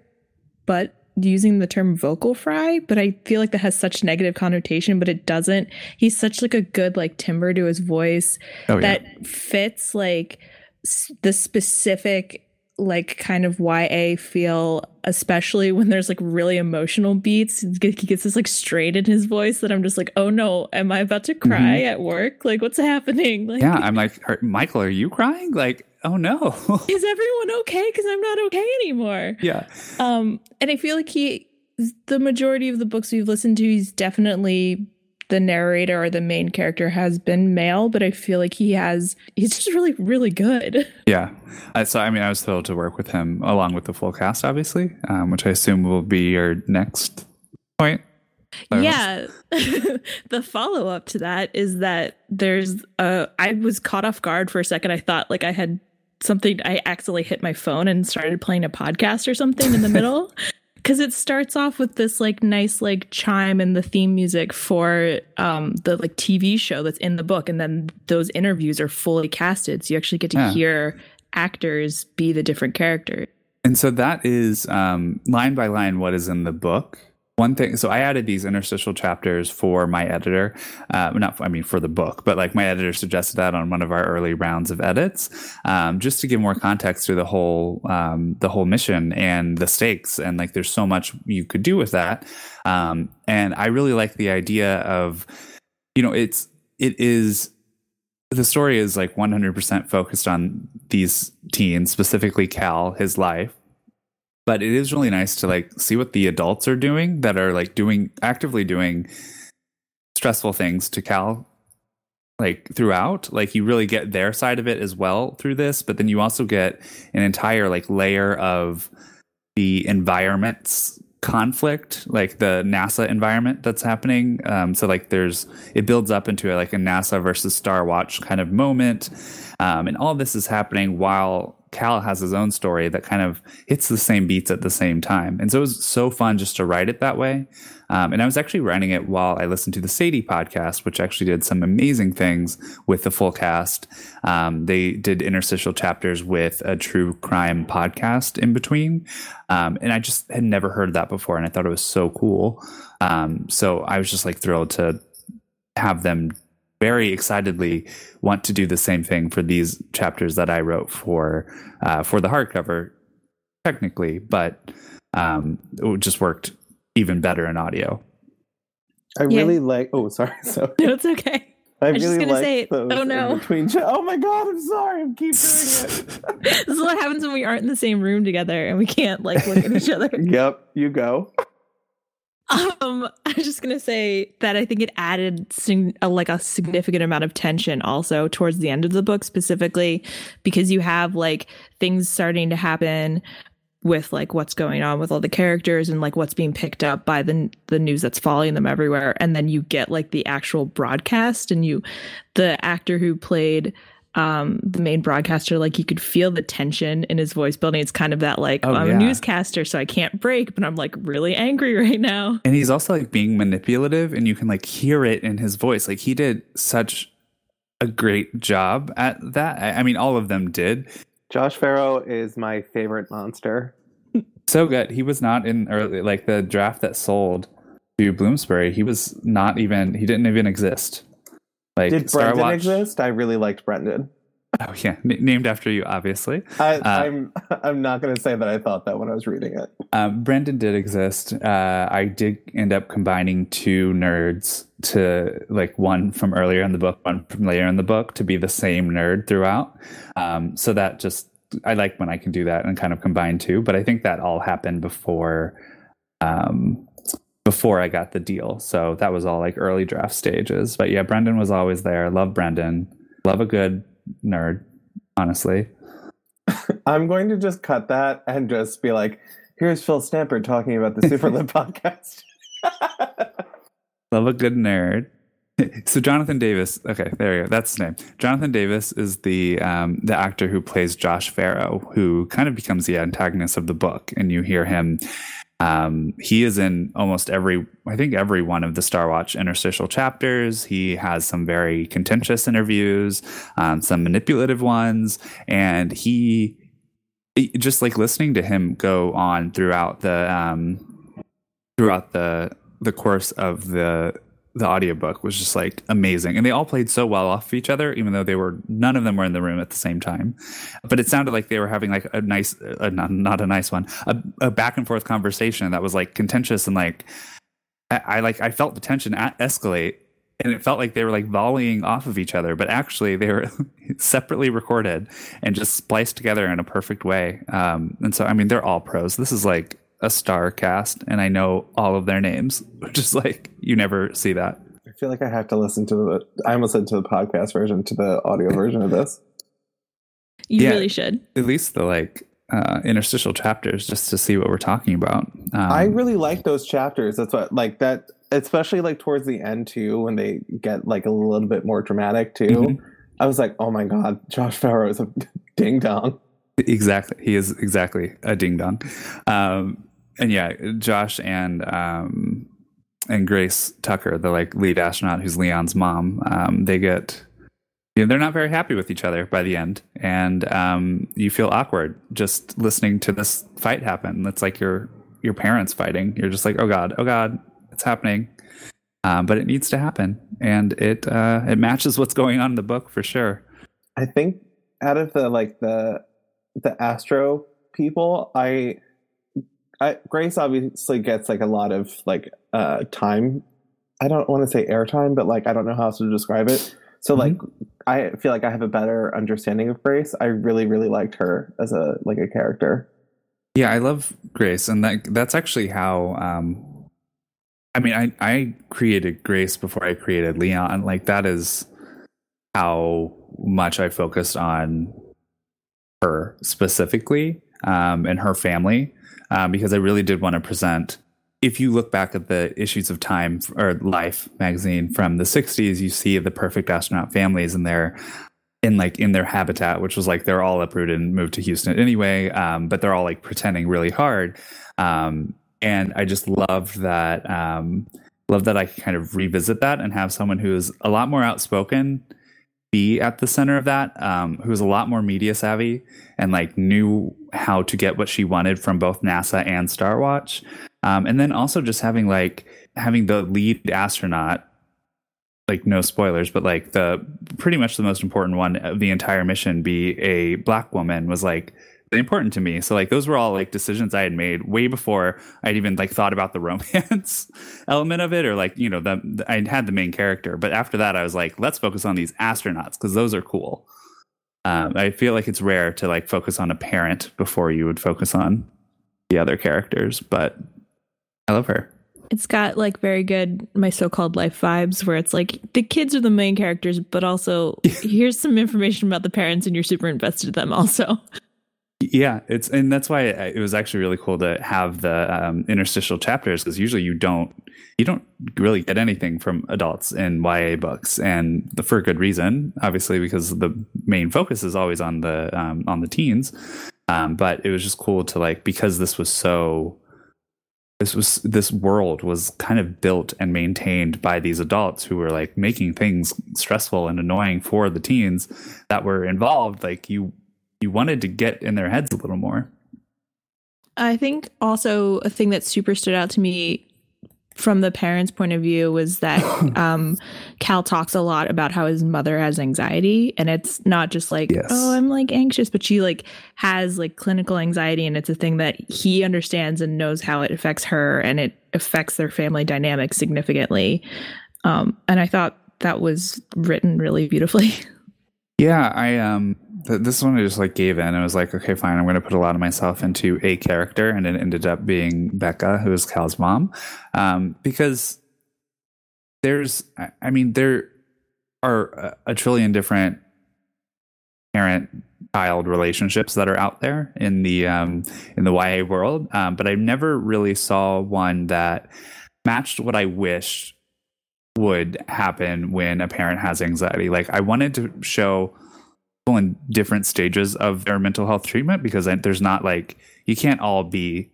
but using the term vocal fry, but I feel like that has such negative connotation, but it doesn't. He's such like a good like timbre to his voice that fits like the specific like kind of YA feel, especially when there's like really emotional beats. He gets this like strain in his voice that I'm just like, oh no, am I about to cry at work? Like, what's happening? Like, yeah, I'm like, Michael, are you crying? Like, oh no. Is everyone okay? Because I'm not okay anymore. Yeah. And I feel like the majority of the books we've listened to, he's definitely the narrator or the main character has been male, but I feel like he's just really, really good. Yeah. So, I mean, I was thrilled to work with him along with the full cast, obviously, which I assume will be your next point. Yeah. The follow-up to that is that I was caught off guard for a second. I thought like I had something, I accidentally hit my phone and started playing a podcast or something in the middle, because it starts off with this like nice like chime and the theme music for the like TV show that's in the book, and then those interviews are fully casted, so you actually get to hear actors be the different characters. And so that is line by line what is in the book. One thing, so I added these interstitial chapters for my editor, for the book, but like my editor suggested that on one of our early rounds of edits, just to give more context to the whole mission and the stakes. And like, there's so much you could do with that. And I really like the idea of, you know, the story is like 100% focused on these teens, specifically Cal, his life. But it is really nice to like see what the adults are doing that are like actively doing stressful things to Cal, like throughout. Like you really get their side of it as well through this, but then you also get an entire like layer of the environment's conflict, like the NASA environment that's happening. So like it builds up into a, like a NASA versus Starwatch kind of moment, and all this is happening while Cal has his own story that kind of hits the same beats at the same time. And so it was so fun just to write it that way. And I was actually writing it while I listened to the Sadie podcast, which actually did some amazing things with the full cast. They did interstitial chapters with a true crime podcast in between. And I just had never heard that before, and I thought it was so cool. So I was just like thrilled to have them very excitedly want to do the same thing for these chapters that I wrote for the hardcover technically, but it just worked even better in audio. It's okay. I really just gonna say it. Oh no! Oh my god! I'm sorry. I keep doing it. This is what happens when we aren't in the same room together and we can't like look at each other. Yep, you go. I was just gonna say that I think it added a significant amount of tension also towards the end of the book, specifically because you have like things starting to happen with like what's going on with all the characters and like what's being picked up by the news that's following them everywhere. And then you get like the actual broadcast and the actor who played the main broadcaster, like you could feel the tension in his voice building. It's kind of that like, I'm a newscaster, so I can't break, but I'm like really angry right now. And he's also like being manipulative and you can like hear it in his voice. Like he did such a great job at that. I mean, all of them did. Josh Farrow is my favorite monster. So good. He was not in early, like the draft that sold to Bloomsbury. He didn't even exist. Like, did Brendan exist? I really liked Brendan. Oh yeah, named after you, obviously. I'm not going to say that I thought that when I was reading it. Brendan did exist. I did end up combining two nerds to like one from earlier in the book, one from later in the book to be the same nerd throughout. So that just I like when I can do that and kind of combine two. But I think that all happened before I got the deal. So that was all like early draft stages. But yeah, Brendan was always there. Love Brendan. Love a good nerd, honestly. I'm going to just cut that and just be like, here's Phil Stamper talking about the Super Lit podcast. Love a good nerd. So Jonathan Davis, okay, there you go. That's his name. Jonathan Davis is the actor who plays Josh Farrow, who kind of becomes the antagonist of the book, and you hear him. He is in almost every one of the Starwatch interstitial chapters. He has some very contentious interviews, some manipulative ones, and he just like listening to him go on throughout the course of the audiobook was just like amazing. And they all played so well off of each other, even though none of them were in the room at the same time, but it sounded like they were having like a back and forth conversation that was like contentious. And like, I felt the tension escalate, and it felt like they were like volleying off of each other, but actually they were separately recorded and just spliced together in a perfect way. And so, I mean, they're all pros. This is like a star cast, and I know all of their names, which is like you never see that. I feel like I have to listen to I almost listened to the podcast version, to the audio version of this. Really should. At least the like interstitial chapters, just to see what we're talking about. I really like those chapters. That's what like that, especially like towards the end too, when they get like a little bit more dramatic too. Mm-hmm. I was like, oh my god, Josh Farrow is a ding dong. Exactly, he is exactly a ding dong. And yeah, Josh and Grace Tucker, the like lead astronaut who's Leon's mom, they get, you know, they're not very happy with each other by the end, and you feel awkward just listening to this fight happen. It's like your parents fighting. You're just like, oh god, it's happening. But it needs to happen, and it matches what's going on in the book for sure. I think out of the like the astro people, Grace obviously gets like a lot of like time. I don't want to say airtime, but like I don't know how else to describe it. So like I feel like I have a better understanding of Grace. I really, really liked her as a like a character. Yeah, I love Grace, and that's actually how. I mean, I created Grace before I created Leon. Like that is how much I focused on her specifically and her family. Because I really did want to present, if you look back at the issues of Time or Life magazine from the 60s, you see the perfect astronaut families and they're in their habitat, which was like they're all uprooted and moved to Houston anyway, but they're all like pretending really hard. And I just loved that. Love that I could kind of revisit that and have someone who is a lot more outspoken be at the center of that, who was a lot more media savvy and like knew how to get what she wanted from both NASA and Starwatch. And then also just having the lead astronaut, like no spoilers, but like pretty much the most important one of the entire mission be a black woman was like, important to me. So like those were all like decisions I had made way before I'd even like thought about the romance element of it, or like, you know, I had the main character. But after that, I was like, let's focus on these astronauts because those are cool. I feel like it's rare to like focus on a parent before you would focus on the other characters, but I love her. It's got like very good My So-Called Life vibes where it's like the kids are the main characters, but also here's some information about the parents and you're super invested in them also. Yeah, it's, and that's why it was actually really cool to have the interstitial chapters, because usually you don't really get anything from adults in YA books, and for good reason, obviously, because the main focus is always on the teens. But it was just cool to like, because this world was kind of built and maintained by these adults who were like making things stressful and annoying for the teens that were involved. Like you wanted to get in their heads a little more. I think also a thing that super stood out to me from the parents' point of view was that Cal talks a lot about how his mother has anxiety, and it's not just like, yes, oh, I'm like anxious, but she like has like clinical anxiety, and it's a thing that he understands and knows how it affects her, and it affects their family dynamic significantly. And I thought that was written really beautifully. Yeah, this one I just like gave in. I was like, okay, fine, I'm going to put a lot of myself into a character, and it ended up being Becca, who is Cal's mom, because there are a trillion different parent-child relationships that are out there in the YA world, but I never really saw one that matched what I wished would happen when a parent has anxiety. Like, I wanted to show people in different stages of their mental health treatment, because there's not like, you can't all be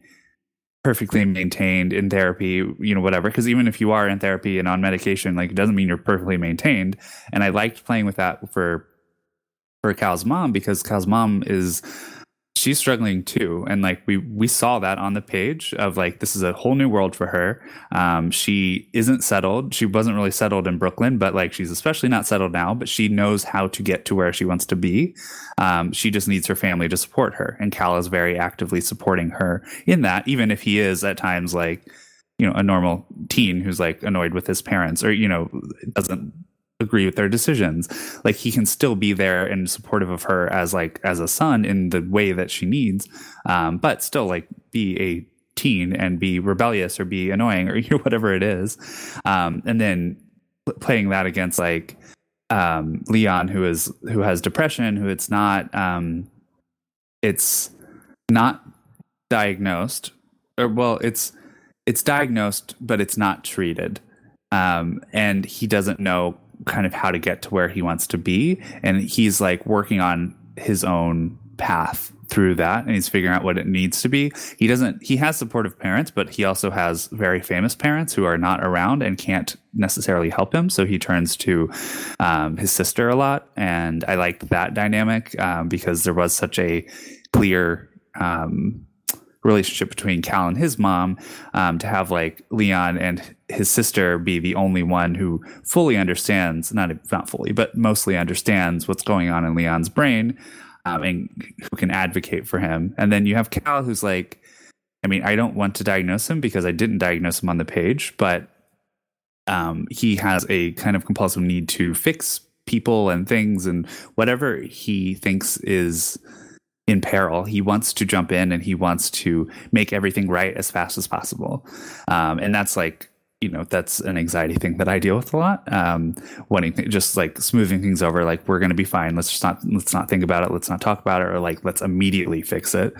perfectly maintained in therapy, you know, whatever. Because even if you are in therapy and on medication, like, it doesn't mean you're perfectly maintained. And I liked playing with that for Cal's mom, because Cal's mom is, she's struggling too, and like we saw that on the page of like, this is a whole new world for her. She isn't settled. She wasn't really settled in Brooklyn, but like, she's especially not settled now, but she knows how to get to where she wants to be. She just needs her family to support her, and Cal is very actively supporting her in that, even if he is at times like, you know, a normal teen who's like annoyed with his parents, or, you know, doesn't agree with their decisions. Like, he can still be there and supportive of her as a son in the way that she needs, but still like be a teen and be rebellious or be annoying, or, you know, whatever it is. And then playing that against like Leon, who has depression, who it's not diagnosed, or well, it's diagnosed but it's not treated, and he doesn't know kind of how to get to where he wants to be, and he's like working on his own path through that, and he's figuring out what it needs to be. He has supportive parents, but he also has very famous parents who are not around and can't necessarily help him, so he turns to his sister a lot, and I liked that dynamic, because there was such a clear relationship between Cal and his mom, to have like Leon and his sister be the only one who fully understands, not fully, but mostly understands what's going on in Leon's brain, and who can advocate for him. And then you have Cal, who's like, I mean, I don't want to diagnose him because I didn't diagnose him on the page, but he has a kind of compulsive need to fix people and things, and whatever he thinks is in peril, he wants to jump in and he wants to make everything right as fast as possible. And that's like, you know, that's an anxiety thing that I deal with a lot. Wanting just like smoothing things over, like, we're going to be fine. Let's not think about it. Let's not talk about it. Or like, let's immediately fix it.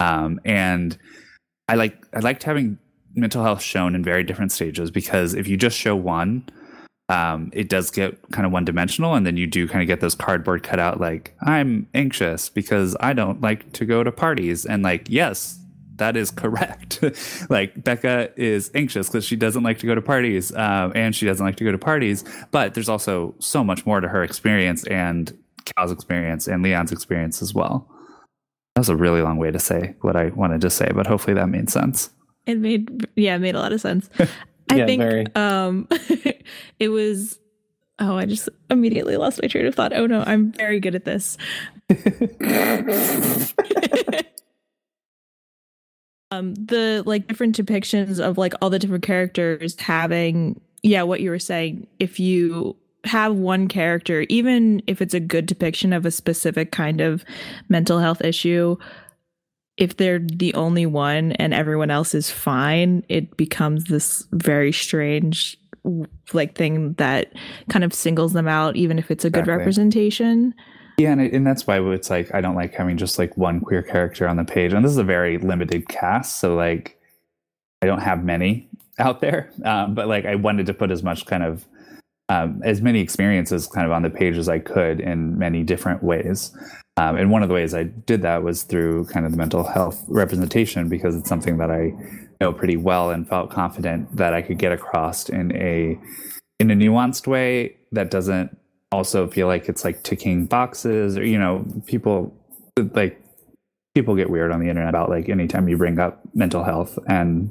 And I liked having mental health shown in very different stages, because if you just show one, it does get kind of one dimensional, and then you do kind of get those cardboard cutout, like, I'm anxious because I don't like to go to parties, and like, yes, that is correct. Like, Becca is anxious because she doesn't like to go to parties, but there's also so much more to her experience, and Cal's experience, and Leon's experience as well. That was a really long way to say what I wanted to say, but hopefully that made sense. It made a lot of sense. I think it was, I just immediately lost my train of thought. Oh no, I'm very good at this. The like different depictions of like all the different characters having, yeah, what you were saying, if you have one character, even if it's a good depiction of a specific kind of mental health issue, if they're the only one and everyone else is fine, it becomes this very strange like thing that kind of singles them out, even if it's a good representation. Yeah, and that's why it's like I don't like having just like one queer character on the page. And this is a very limited cast, so like I don't have many out there. But like I wanted to put as much kind of as many experiences kind of on the page as I could in many different ways. And one of the ways I did that was through kind of the mental health representation, because it's something that I know pretty well and felt confident that I could get across in a nuanced way that doesn't also feel like it's like ticking boxes, or you know, people get weird on the internet about like anytime you bring up mental health, and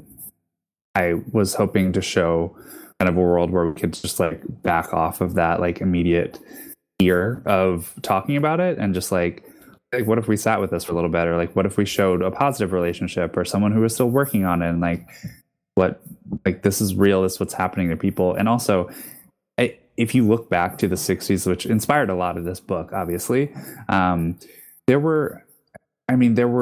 I was hoping to show kind of a world where we could just like back off of that like immediate fear of talking about it, and just like what if we sat with this for a little bit, or like what if we showed a positive relationship or someone who was still working on it, and like what, like this is real, this is what's happening to people. And also if you look back to the 60s, which inspired a lot of this book, obviously, there were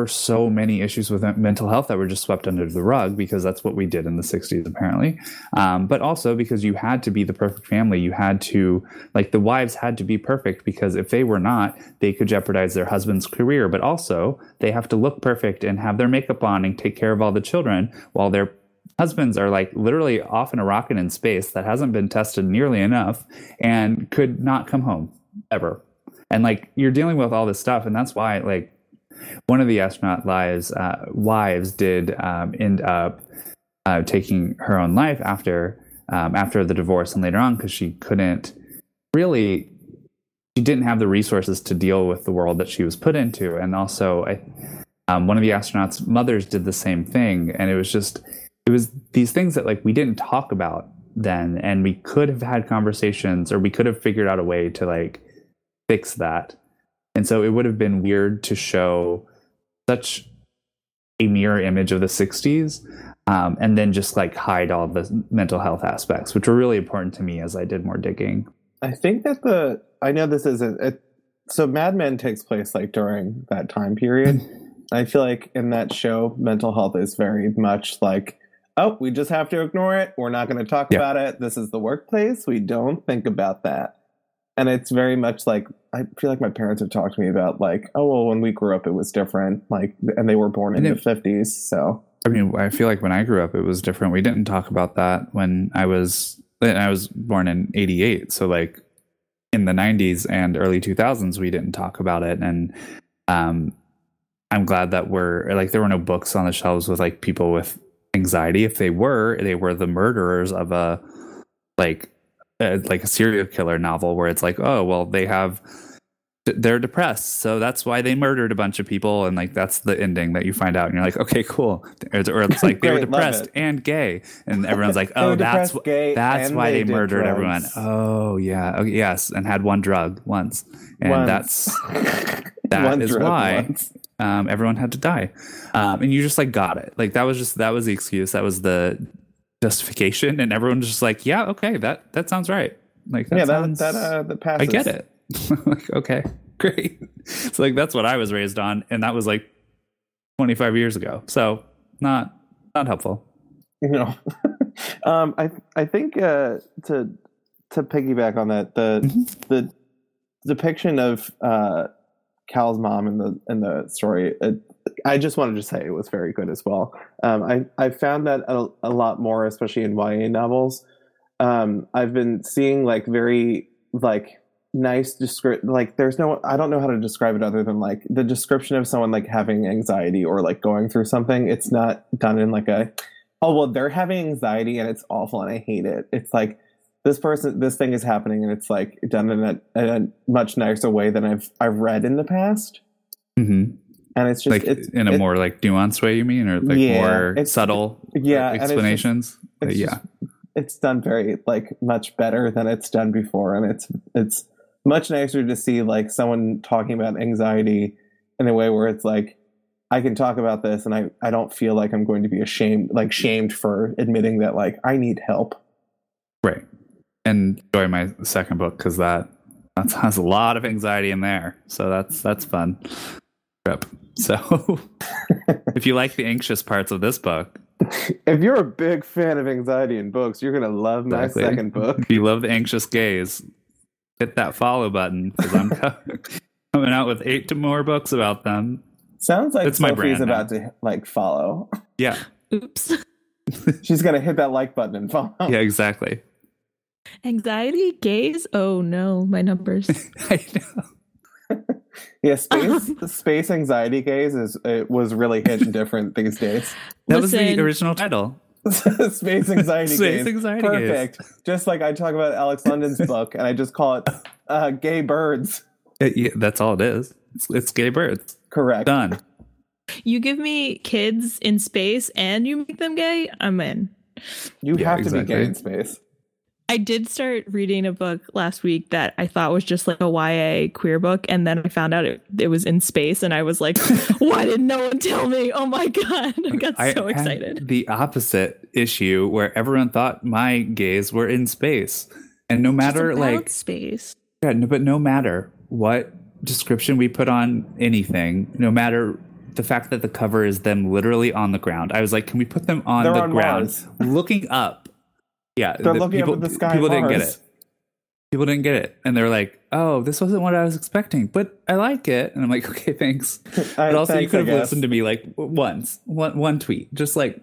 so many issues with mental health that were just swept under the rug, because that's what we did in the 60s, apparently. But also because you had to be the perfect family. You had to, like, the wives had to be perfect, because if they were not, they could jeopardize their husband's career. But also they have to look perfect and have their makeup on and take care of all the children while they're husbands are like literally off in a rocket in space that hasn't been tested nearly enough and could not come home ever. And like you're dealing with all this stuff. And that's why like one of the astronaut wives did end up taking her own life after the divorce and later on, because she didn't have the resources to deal with the world that she was put into. And also one of the astronauts' mothers did the same thing. And it was these things that like we didn't talk about then, and we could have had conversations, or we could have figured out a way to like fix that. And so it would have been weird to show such a mirror image of the 60s and then just like hide all the mental health aspects, which were really important to me as I did more digging. I think that so Mad Men takes place like during that time period. I feel like in that show, mental health is very much like, oh, we just have to ignore it. We're not going to talk about it. This is the workplace. We don't think about that. And it's very much like, I feel like my parents have talked to me about like, oh, well, when we grew up, it was different. Like, and they were born in the 50s. So, I mean, I feel like when I grew up, it was different. We didn't talk about that when I was born in 88. So like in the 90s and early 2000s, we didn't talk about it. And, I'm glad that we're like, there were no books on the shelves with like people with anxiety. If they were the murderers of a serial killer novel, where it's like, oh, well, they're depressed, so that's why they murdered a bunch of people, and like that's the ending that you find out, and you're like, okay, cool. Or it's like they were depressed and gay, and everyone's like, oh, that's why they murdered drugs. Everyone. Oh yeah, okay, yes, and had one drug once, and that's why. Everyone had to die. And you just like got it. Like that was the excuse. That was the justification. And everyone was just like, yeah, okay. That sounds right. Like, that passes. I get it. Like, okay, great. So like, that's what I was raised on. And that was like 25 years ago. So not helpful. No. I think, to piggyback on that, the depiction of, Cal's mom in the story, I just wanted to say it was very good as well. I found that a lot more, especially in YA novels. I've been seeing like very like nice I don't know how to describe it other than like the description of someone like having anxiety or like going through something. It's not done in like a, oh well, they're having anxiety and it's awful and I hate it. It's like, this thing is happening, and it's like done in a much nicer way than I've read in the past. Mm-hmm. And it's just like it's more like nuanced way, you mean, or like more subtle explanations. It's done very like much better than it's done before, and it's much nicer to see like someone talking about anxiety in a way where it's like, I can talk about this and I don't feel like I'm going to be shamed for admitting that like I need help. Right. And enjoy my second book, because that has a lot of anxiety in there. So that's fun. Yep. So if you like the anxious parts of this book. If you're a big fan of anxiety in books, you're going to love my second book. If you love the anxious gaze, hit that follow button, because I'm coming out with 8 more books about them. Sounds like it's Sophie's about now. To like follow. Yeah. Oops. She's going to hit that like button and follow. Yeah, exactly. Anxiety gaze. Oh no, my numbers. I know. Yeah, space anxiety gaze was really hit and different these days. That was the original title. Space anxiety gaze. Perfect. Gaze. Just like I talk about Alex London's book, and I just call it "Gay Birds." Yeah, that's all it is. It's Gay Birds. Correct. Done. You give me kids in space, and you make them gay. I'm in. You have to be gay in space. I did start reading a book last week that I thought was just like a YA queer book. And then I found out it was in space. And I was like, why didn't no one tell me? Oh, my God. I got so excited. Had the opposite issue where everyone thought my gays were in space. And no matter like space. Yeah, but no matter what description we put on anything, no matter the fact that the cover is them literally on the ground. I was like, can we put them on the ground looking up? Yeah, they're looking up at the sky. People didn't get it. People didn't get it, and they're like, "Oh, this wasn't what I was expecting, but I like it." And I'm like, "Okay, thanks." But also, you could have listened to me like one tweet, just like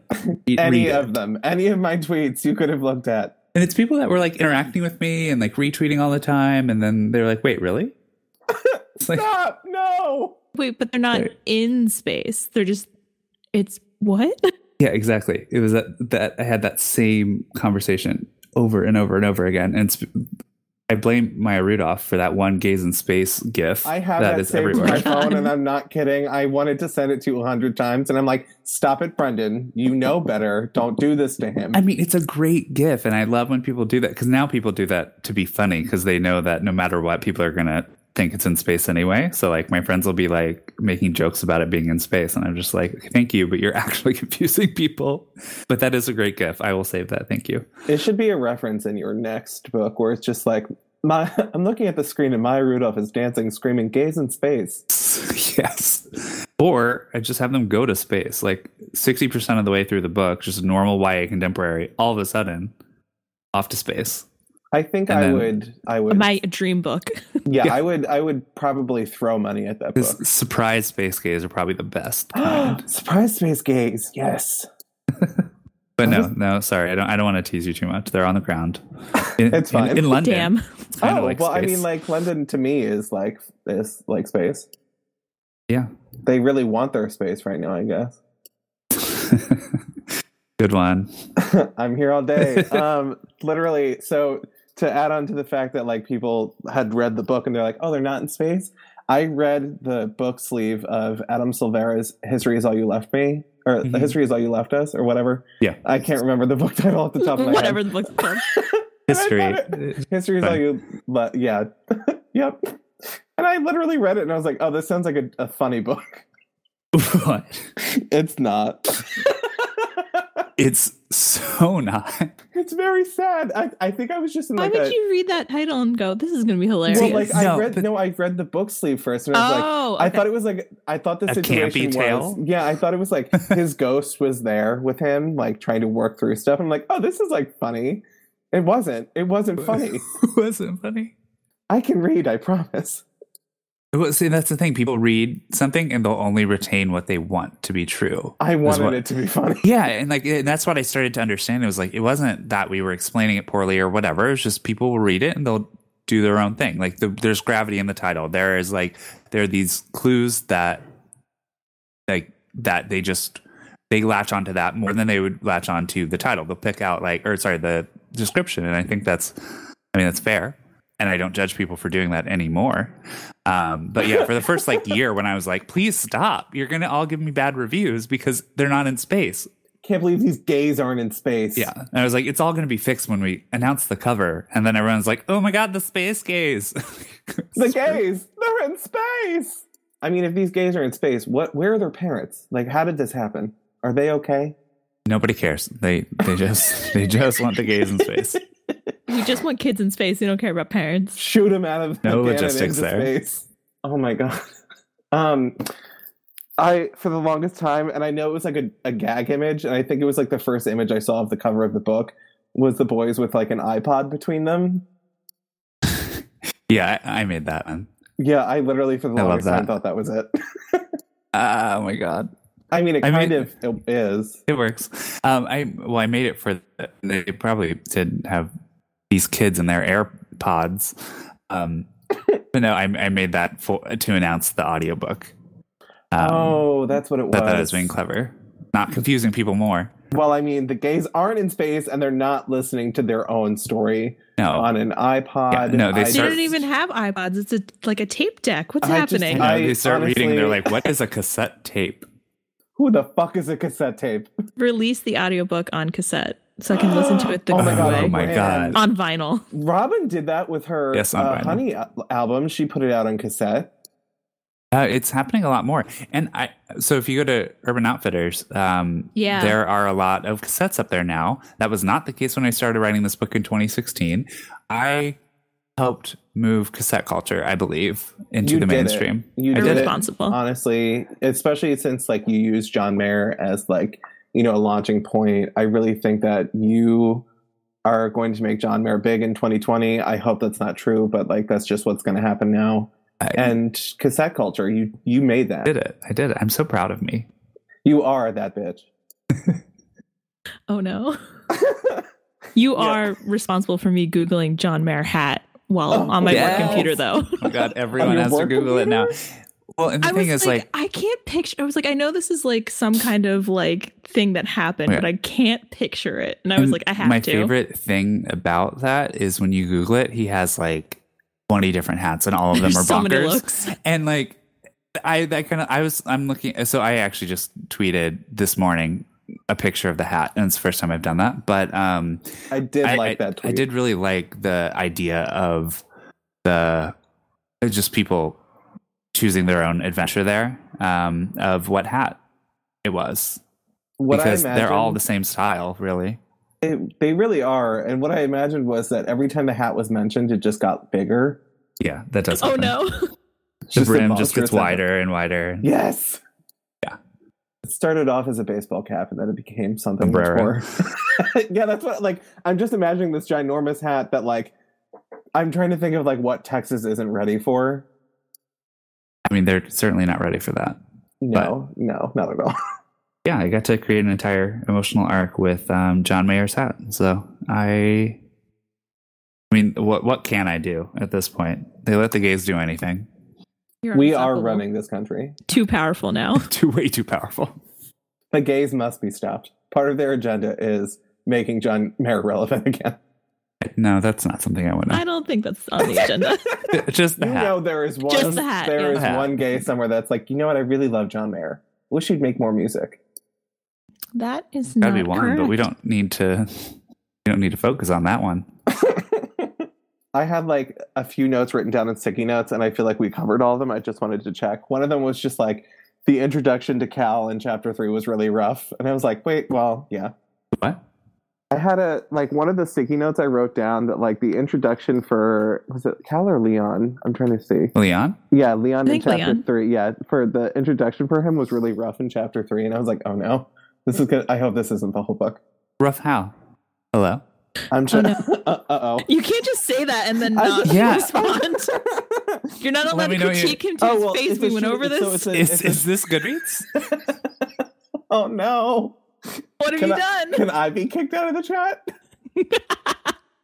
any of my tweets, you could have looked at. And it's people that were like interacting with me and like retweeting all the time, and then they're like, "Wait, really?" It's like, stop! No. Wait, but they're not in space. They're just. It's what. Yeah, exactly. It was that I had that same conversation over and over and over again. And I blame Maya Rudolph for that one gaze in space gif. I have that saved everywhere. To my phone, and I'm not kidding. I wanted to send it to 100 times, and I'm like, stop it, Brendan. You know better. Don't do this to him. I mean, it's a great gif, and I love when people do that, because now people do that to be funny, because they know that no matter what, people are going to think it's in space anyway. So like my friends will be like making jokes about it being in space, and I'm just like, thank you, but you're actually confusing people. But that is a great gif. I will save that. Thank you. It should be a reference in your next book where it's just like, I'm looking at the screen and Maya Rudolph is dancing, screaming, gaze in space. Yes. Or I just have them go to space like 60% of the way through the book, just a normal YA contemporary, all of a sudden off to space. I think I would. My dream book. Yeah, I would probably throw money at that book. Surprise space gays are probably the best. Surprise space gays, yes. But sorry, I don't want to tease you too much. They're on the ground. It's fine in London. Damn. Space. I mean, like London to me is like this, like space. Yeah, they really want their space right now, I guess. Good one. I'm here all day. Literally, so. To add on to the fact that like people had read the book and they're like, oh, they're not in space. I read the book sleeve of Adam Silvera's History Is All You Left Me, or mm-hmm. History Is All You Left Us, or whatever. Yeah. I can't remember the book title off the top of my head. Whatever the book's called. History is all you left. Yeah. Yep. And I literally read it and I was like, oh, this sounds like a funny book. What? It's not. It's so not. It's very sad. I think I was just in like why would you read that title and go, this is going to be hilarious? Well, like I read the book sleeve first and I was like, okay. I thought it was like, I thought the situation was. Tale? Yeah, I thought it was like his ghost was there with him, like trying to work through stuff. I'm like, oh, this is like funny. It wasn't. It wasn't funny. It wasn't funny. I can read, I promise. Well, see, that's the thing. People read something and they'll only retain what they want to be true. I wanted it to be funny. Yeah. And like, and that's what I started to understand. It was like, it wasn't that we were explaining it poorly or whatever. It's just people will read it and they'll do their own thing. Like there's gravity in the title. There is like, there are these clues that like, that they just, they latch onto that more than they would latch onto the title. They'll pick out like, the description. And I think that's fair. And I don't judge people for doing that anymore. But yeah, for the first like year when I was like, please stop. You're going to all give me bad reviews because they're not in space. can't believe these gays aren't in space. Yeah. And I was like, it's all going to be fixed when we announce the cover. And then everyone's like, oh my God, the space gays. The gays, they're in space. I mean, if these gays are in space, where are their parents? Like, how did this happen? Are they okay? Nobody cares. They just want the gays in space. You just want kids in space. You don't care about parents. Shoot them out of no logistics there. Space. Oh my God. I for the longest time, and I know it was like a gag image, and I think it was like the first image I saw of the cover of the book was the boys with like an iPod between them. Yeah, I made that one. Yeah, I literally for the longest time thought that was it. Oh my God. I mean, it is. It works. I made it for they probably did have these kids in their AirPods. But no, I made that to announce the audiobook. That's what it was. I thought I was being clever, not confusing people more. Well, I mean, the gays aren't in space, and they're not listening to their own story on an iPod. Yeah, no, they don't even have iPods. It's like a tape deck. What's happening? They start reading. They're like, "What is a cassette tape? Who the fuck is a cassette tape?" Release the audiobook on cassette, so I can listen to it the good way. Oh my God! On vinyl. Robin did that with her Honey album. She put it out on cassette. It's happening a lot more. And so if you go to Urban Outfitters, there are a lot of cassettes up there now. That was not the case when I started writing this book in 2016. I helped move cassette culture, I believe, into the mainstream. You're responsible. Honestly, especially since like you use John Mayer as like, you know, a launching point. I really think that you are going to make John Mayer big in 2020. I hope that's not true, but like that's just what's going to happen now. And cassette culture, you made that. I did it. I'm so proud of me. You are that bitch. Oh no. You are responsible for me Googling John Mayer hat while on my work computer, though. Oh God, everyone has to Google it now. Well, and the thing is, I can't picture. I was like, I know this is like some kind of like thing that happened, but I can't picture it. And I was like, I have to. My favorite thing about that is when you Google it, he has like 20 different hats, and all of them are bonkers. And like, I'm looking. So I actually just tweeted this morning a picture of the hat, and it's the first time I've done that. But that tweet. I did really like the idea of just people choosing their own adventure there of what hat it was, because they're all the same style, really. They really are. And what I imagined was that every time the hat was mentioned, it just got bigger. Yeah, that does happen. Oh, no. The brim just gets wider and wider. Yes. Yeah. It started off as a baseball cap, and then it became something more. Yeah, that's what, like, I'm just imagining this ginormous hat that, like, I'm trying to think of, like, what Texas isn't ready for. I mean, they're certainly not ready for that. No, not at all. Yeah, I got to create an entire emotional arc with John Mayer's hat. So I mean, what can I do at this point? They let the gays do anything. We are running this country. Too powerful now. Way too powerful. The gays must be stopped. Part of their agenda is making John Mayer relevant again. No, that's not something I want to. I don't think that's on the agenda. Just the hat. You know, there is one. Just the hat. There is one gay somewhere that's like, you know what? I really love John Mayer. Wish he'd make more music. That is not correct. Gotta be one, but we don't need to focus on that one. I had like a few notes written down in sticky notes, and I feel like we covered all of them. I just wanted to check. One of them was just like the introduction to Cal in chapter 3 was really rough, and I was like, wait, well, yeah. What? I had one of the sticky notes I wrote down that like the introduction for, was it Cal or Leon? I'm trying to see. Leon? Yeah, Leon in chapter 3. Yeah, for the introduction for him was really rough in chapter 3, and I was like, oh no. This is good. I hope this isn't the whole book. Rough how? Hello? I'm trying. Uh-oh. You can't just say that and then not respond. You're not allowed to critique him to his face. We went over this. So is this Goodreads? Oh, no. What have you done? Can I be kicked out of the chat?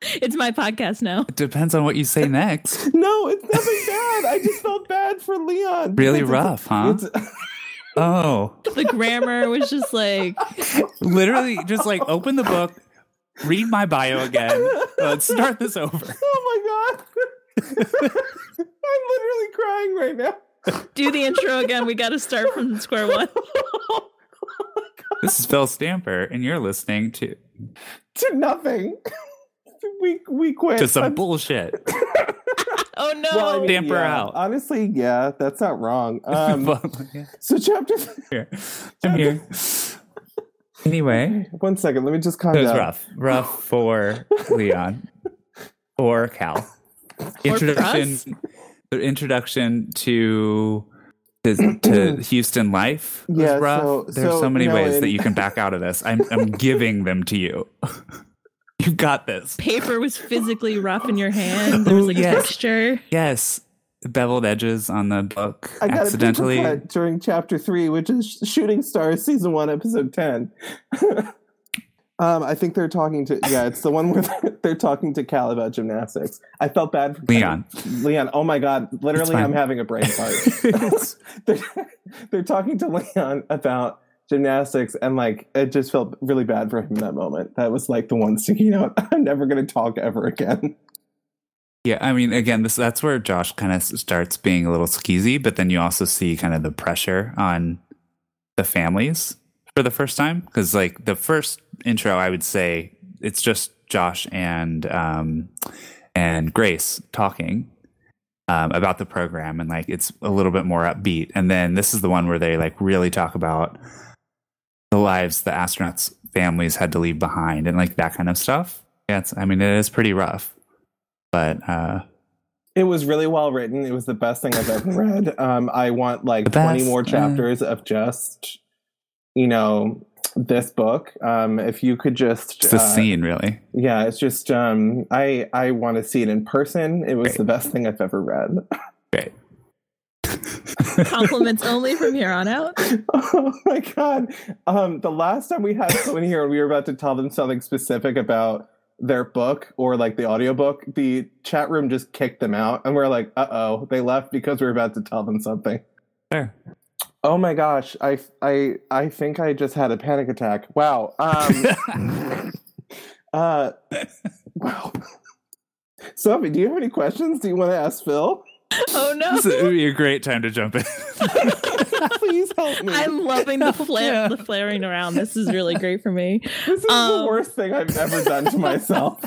It's my podcast now. It depends on what you say next. No, it's nothing bad. I just felt bad for Leon. Really rough, huh? Oh, the grammar was just like literally just like open the book, read my bio again. Let's start this over. Oh my God. I'm literally crying right now. Do the intro again. We got to start from square one. Oh my God. This is Phil Stamper, and you're listening to nothing. We quit. To some bullshit. Oh, no. Well, I mean, Stamper out. Honestly, yeah, that's not wrong. So chapter... Anyway. One second. Let me just calm down. It was rough. Rough for Leon. Or Cal. Introduction to Houston life. Yeah, rough. There's so many ways that you can back out of this. I'm giving them to you. You got this. Paper was physically rough in your hand. There was texture. Yes. Beveled edges on the book. I got accidentally. A paper cut during chapter 3, which is Shooting Stars season 1, episode 10. I think they're talking to. Yeah, it's the one where they're talking to Cal about gymnastics. I felt bad for Leon. Leon. Oh my God. Literally, I'm having a brain fart. They're talking to Leon about gymnastics, and like it just felt really bad for him in that moment. That was like the one sticking out. I'm never going to talk ever again. Yeah, I mean, again, that's where Josh kind of starts being a little skeezy, but then you also see kind of the pressure on the families for the first time, because like the first intro, I would say it's just Josh and Grace talking about the program, and like it's a little bit more upbeat. And then this is the one where they like really talk about the lives the astronauts' families had to leave behind and like that kind of stuff. Yeah, I mean, it is pretty rough, but it was really well written. It was the best thing I've ever read. I want like 20 more chapters of just, you know, this book. If you could just it's a scene, really. Yeah, it's just I want to see it in person. It was the best thing I've ever read. Great. Compliments only from here on out. Oh my God. The last time we had someone here and we were about to tell them something specific about their book or like the audiobook, the chat room just kicked them out, and we're like, uh-oh, they left because we were about to tell them something. Sure. Oh my gosh, I think I just had a panic attack. Wow. Wow. Sophie, do you have any questions? Do you want to ask Phil? Oh no. This would be a great time to jump in. Please help me. I'm loving the flaring around. This is really great for me. This is the worst thing I've ever done to myself.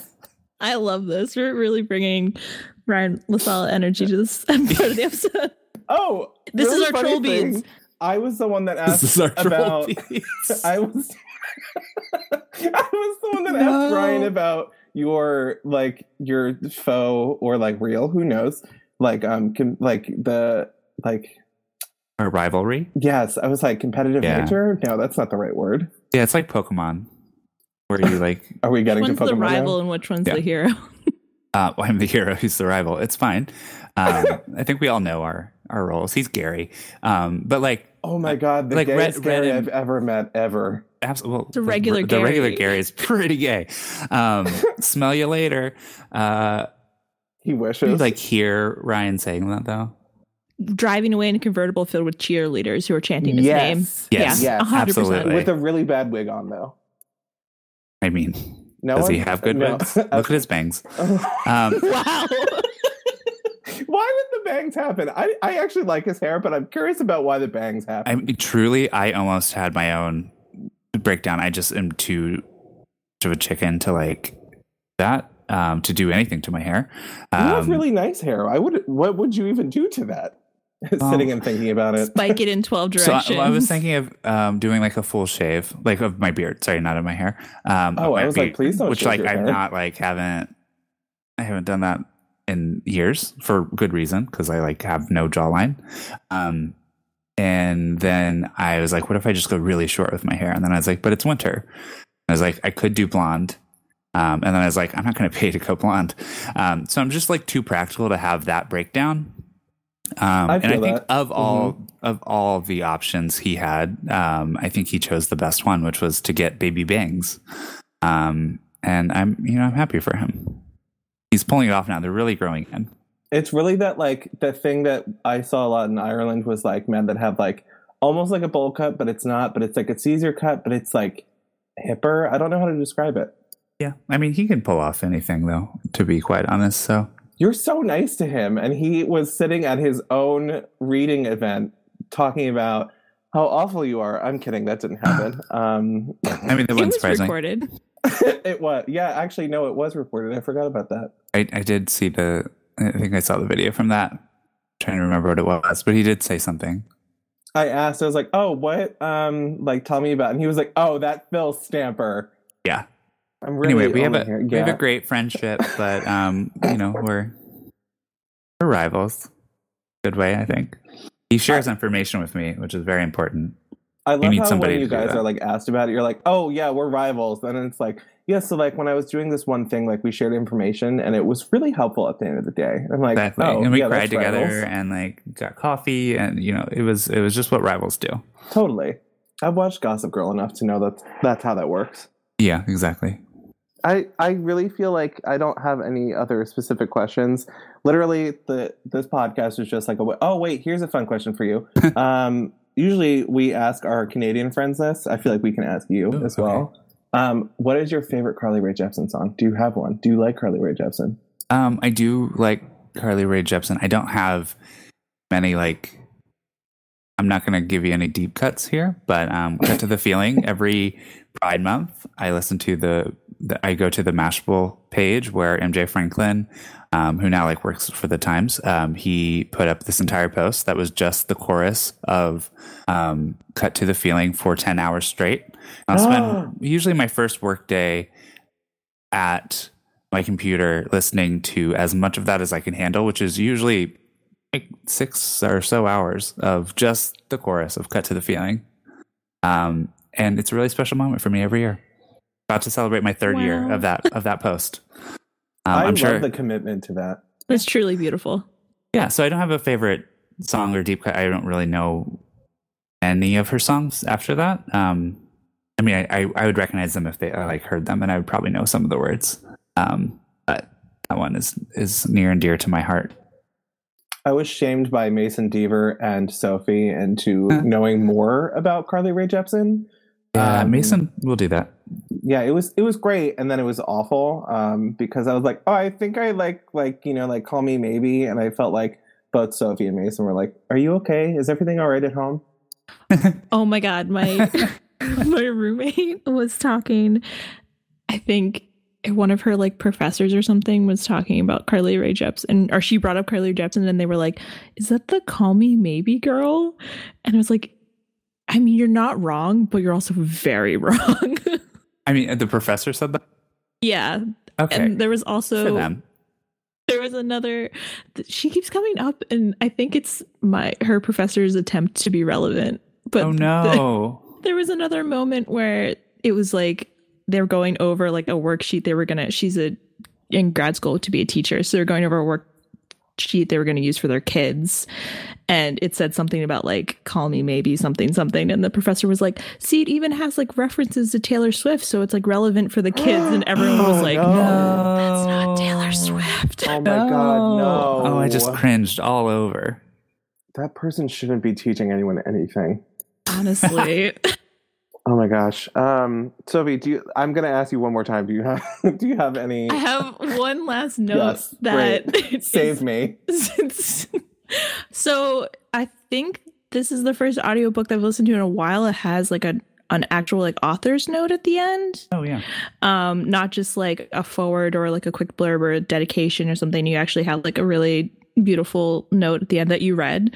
I love this. We're really bringing Ryan LaSala energy to this part of the episode. Oh, this is our troll beans. I was the one that asked about. I was the one that asked Ryan about your faux or like real, who knows, our rivalry. Yes, I was like competitive nature. No, that's not the right word. Yeah, it's like Pokemon. Where you like? Are we getting to Pokemon? Which one's the rival now? And which one's the hero? I'm the hero. Who's the rival? It's fine. I think we all know our roles. He's Gary, but like, oh my God, the like gayest Gary I've ever met ever. Absolutely, it's a regular Gary. The regular Gary is pretty gay. Smell you later. He wishes. You like hear Ryan saying that though. Driving away in a convertible filled with cheerleaders who are chanting his name. Yes, yeah, 100%. Absolutely. With a really bad wig on though. I mean, does he have good wigs? Look at his bangs. Wow. Why would the bangs happen? I actually like his hair, but I'm curious about why the bangs happen. I almost had my own breakdown. I just am too much of a chicken to like that, to do anything to my hair. You have really nice hair. What would you even do to that? Sitting and thinking about it. Spike it in 12 directions. So I was thinking of doing like a full shave, like of my beard. Sorry, not of my hair. I was like, please don't shave your hair. I haven't done that in years for good reason, because I like have no jawline, and then I was like, what if I just go really short with my hair? And then I was like, but it's winter, and I was like, I could do blonde, and then I was like, I'm not going to pay to go blonde, so I'm just like too practical to have that breakdown. I think of all the options he had, I think he chose the best one, which was to get baby bangs, and I'm happy for him. He's pulling it off now. They're really growing in. It's really that like the thing that I saw a lot in Ireland was like men that have like almost like a bowl cut, but it's not. But it's like a Caesar cut, but it's like hipper. I don't know how to describe it. Yeah, I mean, he can pull off anything though, to be quite honest. So you're so nice to him, and he was sitting at his own reading event talking about How awful you are. I'm kidding. That didn't happen. I mean, it wasn't surprising. Recorded. It was. Yeah, actually, no, it was reported. I forgot about that. I did see I think I saw the video from that. I'm trying to remember what it was, but he did say something. I asked, I was like, oh, what? Like, tell me about it. And he was like, oh, that Phil Stamper. Yeah. I'm really anyway, we have a great friendship, but, you know, we're rivals. Good way, I think. He shares information with me, which is very important. I love how when you guys are like asked about it, you're like, oh yeah, we're rivals. And it's like, yeah, so like when I was doing this one thing, like we shared information and it was really helpful at the end of the day. I'm like, exactly. Oh, and we cried together rivals. And like got coffee and you know, it was just what rivals do. Totally. I've watched Gossip Girl enough to know that's how that works. Yeah, exactly. I really feel like I don't have any other specific questions. Literally, this podcast is just like, oh, wait, here's a fun question for you. Usually we ask our Canadian friends this. I feel like we can ask you as well. What is your favorite Carly Rae Jepsen song? Do you have one? Do you like Carly Rae Jepsen? I do like Carly Rae Jepsen. I don't have many, like, I'm not going to give you any deep cuts here, but Cut to the Feeling. Every Pride Month, I listen to I go to the Mashable page where MJ Franklin, who now like works for the Times, he put up this entire post that was just the chorus of Cut to the Feeling for 10 hours straight. I'll spend usually my first work day at my computer listening to as much of that as I can handle, which is usually like 6 or so hours of just the chorus of Cut to the Feeling. And it's a really special moment for me every year. About to celebrate my third year of that post. I love the commitment to that. It's truly beautiful. Yeah, so I don't have a favorite song or deep cut. I don't really know any of her songs after that. I mean, I would recognize them if I like heard them, and I would probably know some of the words. But that one is near and dear to my heart. I was shamed by Mason Deaver and Sophie into knowing more about Carly Rae Jepsen. Yeah, Mason will do that. Yeah, it was great, and then it was awful because I was like, oh, I think I like you know, like Call Me Maybe, and I felt like both Sophie and Mason were like, are you okay? Is everything all right at home? Oh my God, my my roommate was talking. I think one of her like professors or something was talking about Carly Rae Jepsen, or she brought up Carly Rae Jepsen, and they were like, is that the Call Me Maybe girl? And I was like, I mean, you're not wrong, but you're also very wrong. I mean, the professor said that? Yeah. Okay. And there was also... There was another... She keeps coming up, and I think it's her professor's attempt to be relevant. But oh, no. There was another moment where it was like they were going over like a worksheet they were going to... She's in grad school to be a teacher, so they're going over a worksheet they were going to use for their kids, and it said something about like Call Me Maybe something, and the professor was like, see, it even has like references to Taylor Swift, so it's like relevant for the kids. And everyone was like, no, that's not Taylor Swift. Oh my God, no. Oh, I just cringed all over. That person shouldn't be teaching anyone anything, honestly. Oh my gosh. Sophie, I'm going to ask you one more time. Do you have any? I have one last note. Yes, that save me. So I think this is the first audiobook that I've listened to in a while. It has like an actual like author's note at the end. Oh yeah. Not just like a forward or like a quick blurb or a dedication or something. You actually have like a really beautiful note at the end that you read.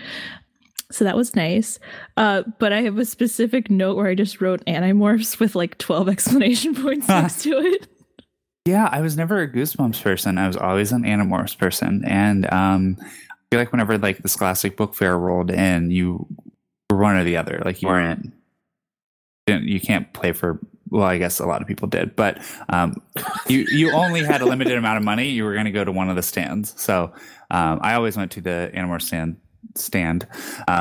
So that was nice. But I have a specific note where I just wrote Animorphs with like 12 exclamation points next to it. Yeah, I was never a Goosebumps person. I was always an Animorphs person. And I feel like whenever like the Scholastic Book Fair rolled in, you were one or the other. Like you weren't, you can't play for, well, I guess a lot of people did. But you only had a limited amount of money. You were going to go to one of the stands. So I always went to the Animorphs stand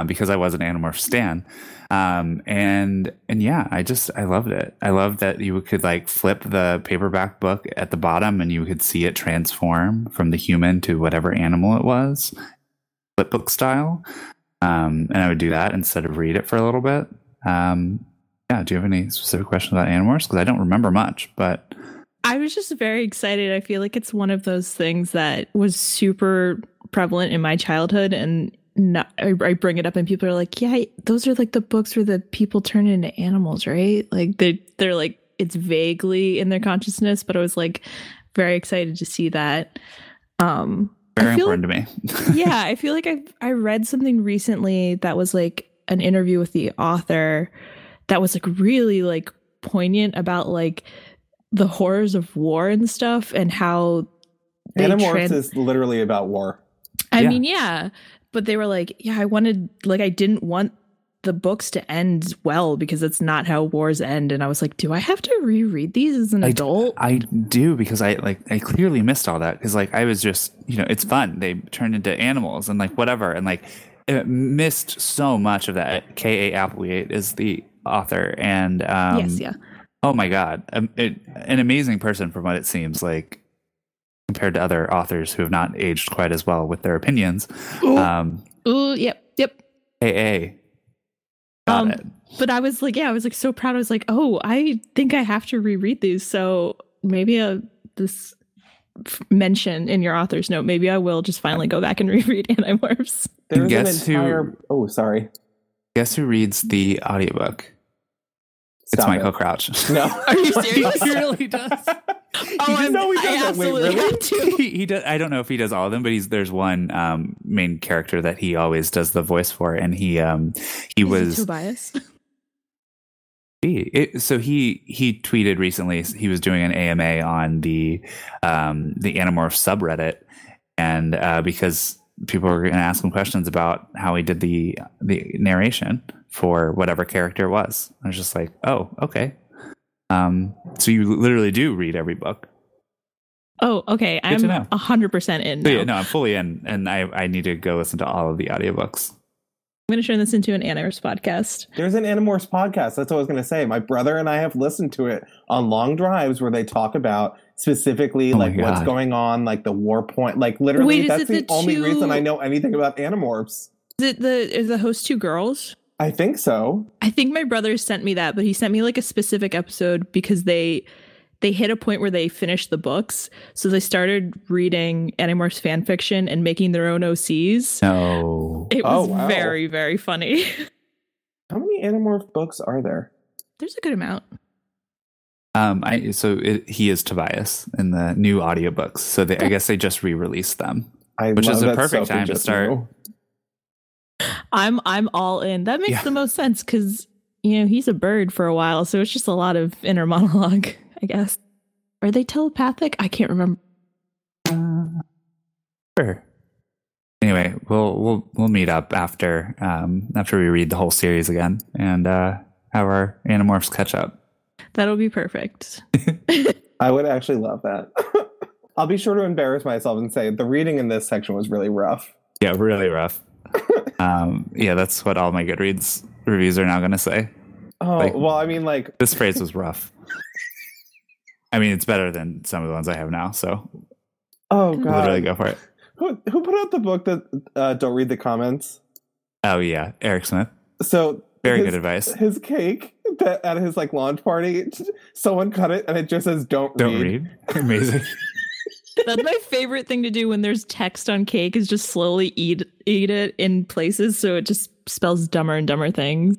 because I was an Animorph stan, and yeah, I loved it. I loved that you could like flip the paperback book at the bottom and you could see it transform from the human to whatever animal it was, flip book style. And I would do that instead of read it for a little bit. Yeah, do you have any specific questions about Animorphs? Because I don't remember much, but I was just very excited. I feel like it's one of those things that was super prevalent in my childhood, and not, I bring it up and people are like, yeah, those are like the books where the people turn into animals, right? Like they're like, it's vaguely in their consciousness, but I was like very excited to see that. Very important to me. Yeah, I feel like I read something recently that was like an interview with the author that was like really like poignant about like the horrors of war and stuff and how Animorphs is literally about war. I mean, yeah, but they were like, yeah, I didn't want the books to end well because that's not how wars end. And I was like, do I have to reread these as an adult? I do, because I clearly missed all that, because like I was just, you know, it's fun. They turned into animals and like whatever. And like it missed so much of that. K.A. Applegate is the author. And yes, yeah. Oh my God. An amazing person from what it seems like, compared to other authors who have not aged quite as well with their opinions. Ooh. Yep. K.A. But I was like, yeah, I was like so proud. I was like, oh, I think I have to reread these. So maybe this mention in your author's note, maybe I will just finally go back and reread Animorphs. There's an entire... Oh, sorry. Guess who reads the audiobook? It's Michael Crouch. No. Are you serious? He really does. He does. I don't know if he does all of them, but there's one main character that he always does the voice for, and he was Tobias. So he tweeted recently he was doing an AMA on the Animorphs subreddit, and because people were going to ask him questions about how he did the narration for whatever character it was. I was just like, oh, okay. So you literally do read every book. Oh, okay. Good. I'm 100% in now. Yeah, no, I'm fully in, and I need to go listen to all of the audiobooks. I'm going to turn this into an Animorphs podcast. There's an Animorphs podcast. That's what I was going to say. My brother and I have listened to it on long drives where they talk about specifically what's going on, like the war point. Like literally, that's the only reason I know anything about Animorphs. Is the host two girls? I think so. I think my brother sent me that, but he sent me like a specific episode because they hit a point where they finished the books. So they started reading Animorphs fan fiction and making their own OCs. No. It was very, very funny. How many Animorph books are there? There's a good amount. He is Tobias in the new audiobooks. So I guess they just re-released them, which is a perfect time to start. Know. I'm all in. That makes the most sense because, you know, he's a bird for a while. So it's just a lot of inner monologue, I guess. Are they telepathic? I can't remember. Sure. Anyway, we'll meet up after we read the whole series again and have our Animorphs catch up. That'll be perfect. I would actually love that. I'll be sure to embarrass myself and say the reading in this section was really rough. Yeah, really rough. Yeah, that's what all my Goodreads reviews are now going to say. Oh, well, I mean, like... This phrase was rough. I mean, it's better than some of the ones I have now, so... Oh, God. Literally go for it. Who put out the book that Don't Read the Comments? Oh, yeah. Eric Smith. So... Very good advice. His cake that at his launch party, someone cut it and it just says, Don't read. Amazing. That's my favorite thing to do when there's text on cake is just slowly eat it in places so it just spells dumber and dumber things.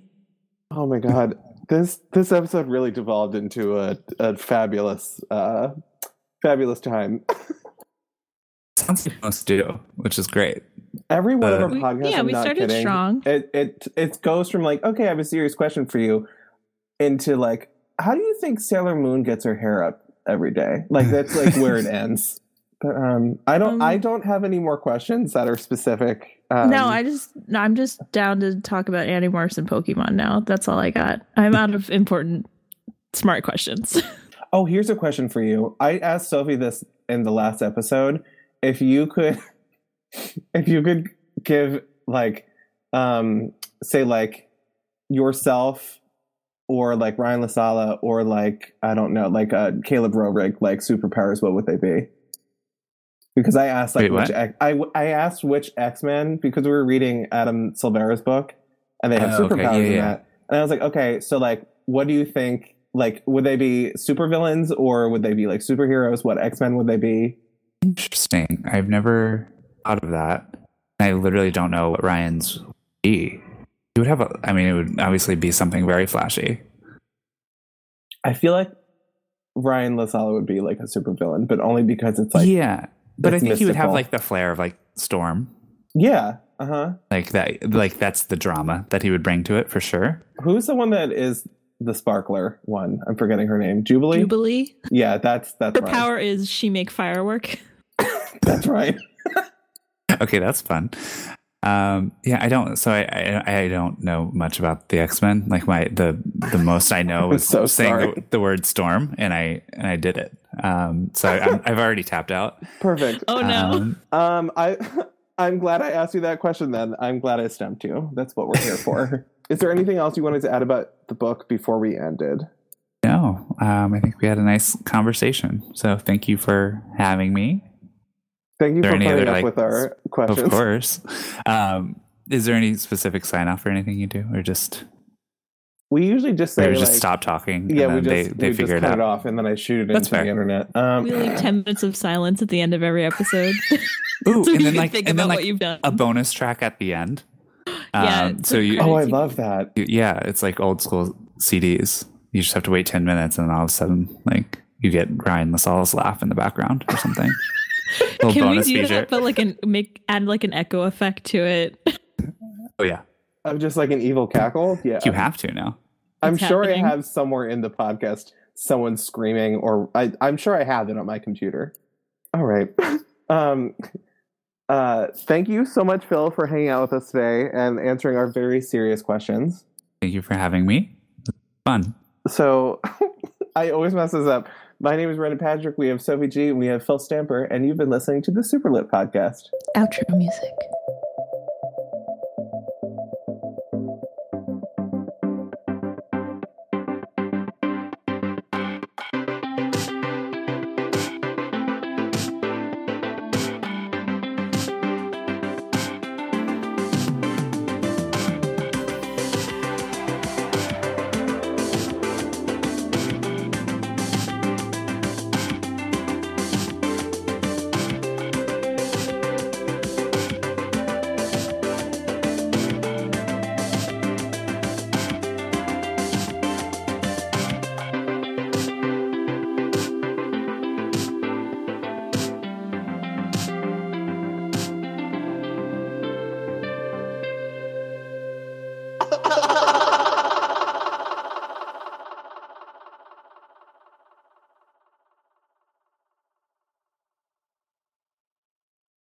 Oh my God. This episode really devolved into a fabulous time. Sounds like most do, which is great. Every one of our podcasts, we started kidding, strong. It goes from okay, I have a serious question for you, into how do you think Sailor Moon gets her hair up every day? That's where it ends. But I don't have any more questions that are specific. I'm just down to talk about Animorphs and Pokemon now. That's all I got. I'm out of important smart questions. Oh, here's a question for you. I asked Sophie this in the last episode. If you could give yourself or Ryan LaSala or I don't know Caleb Roerig superpowers, what would they be? Because I asked which X-Men, because we were reading Adam Silvera's book and they have superpowers in that, and I was what do you think? Would they be supervillains or would they be superheroes? What X-Men would they be? Interesting. I've never thought of that. I literally don't know what Ryan's would be. It would have a, I mean, it would obviously be something very flashy. I feel like Ryan LaSala would be like a supervillain, but only because it's like, yeah, but I think mystical. He would have like the flair of like Storm. Yeah. Uh-huh. Like that, like that's the drama that he would bring to it for sure. Who's the one that is the sparkler one? I'm forgetting her name. Jubilee? Yeah, that's her. Right. Power is she make firework. That's right. Okay, that's fun. I don't know much about the X-Men. Like the most I know is so saying the word Storm, and I did it. I've already tapped out. Perfect. Oh no. I'm glad I asked you that question then. I'm glad I stumped you. That's what we're here for. Is there anything else you wanted to add about the book before we ended? No. I think we had a nice conversation. So thank you for having me. Thank you for putting up with our questions. Of course. Is there any specific sign-off or anything you do? Or just... We usually just say... Or just stop talking. Yeah, and we figure just cut it off and then I shoot it into the internet. We leave 10 minutes of silence at the end of every episode. Ooh, so and then like, what you've done. A bonus track at the end. Yeah. I love that. Yeah, it's like old school CDs. You just have to wait 10 minutes and then all of a sudden like you get Ryan LaSala's laugh in the background or something. Can we do feature. That, but like add like an echo effect to it? Oh yeah, of just like an evil cackle. Yeah, you have to now. I'm sure I have somewhere in the podcast someone screaming, or I'm sure I have it on my computer. All right. Thank you so much, Phil, for hanging out with us today and answering our very serious questions. Thank you for having me. It's fun. So, I always mess this up. My name is Brendan Patrick. We have Sophie G. And we have Phil Stamper. And you've been listening to the Super Lit Podcast. Outro music.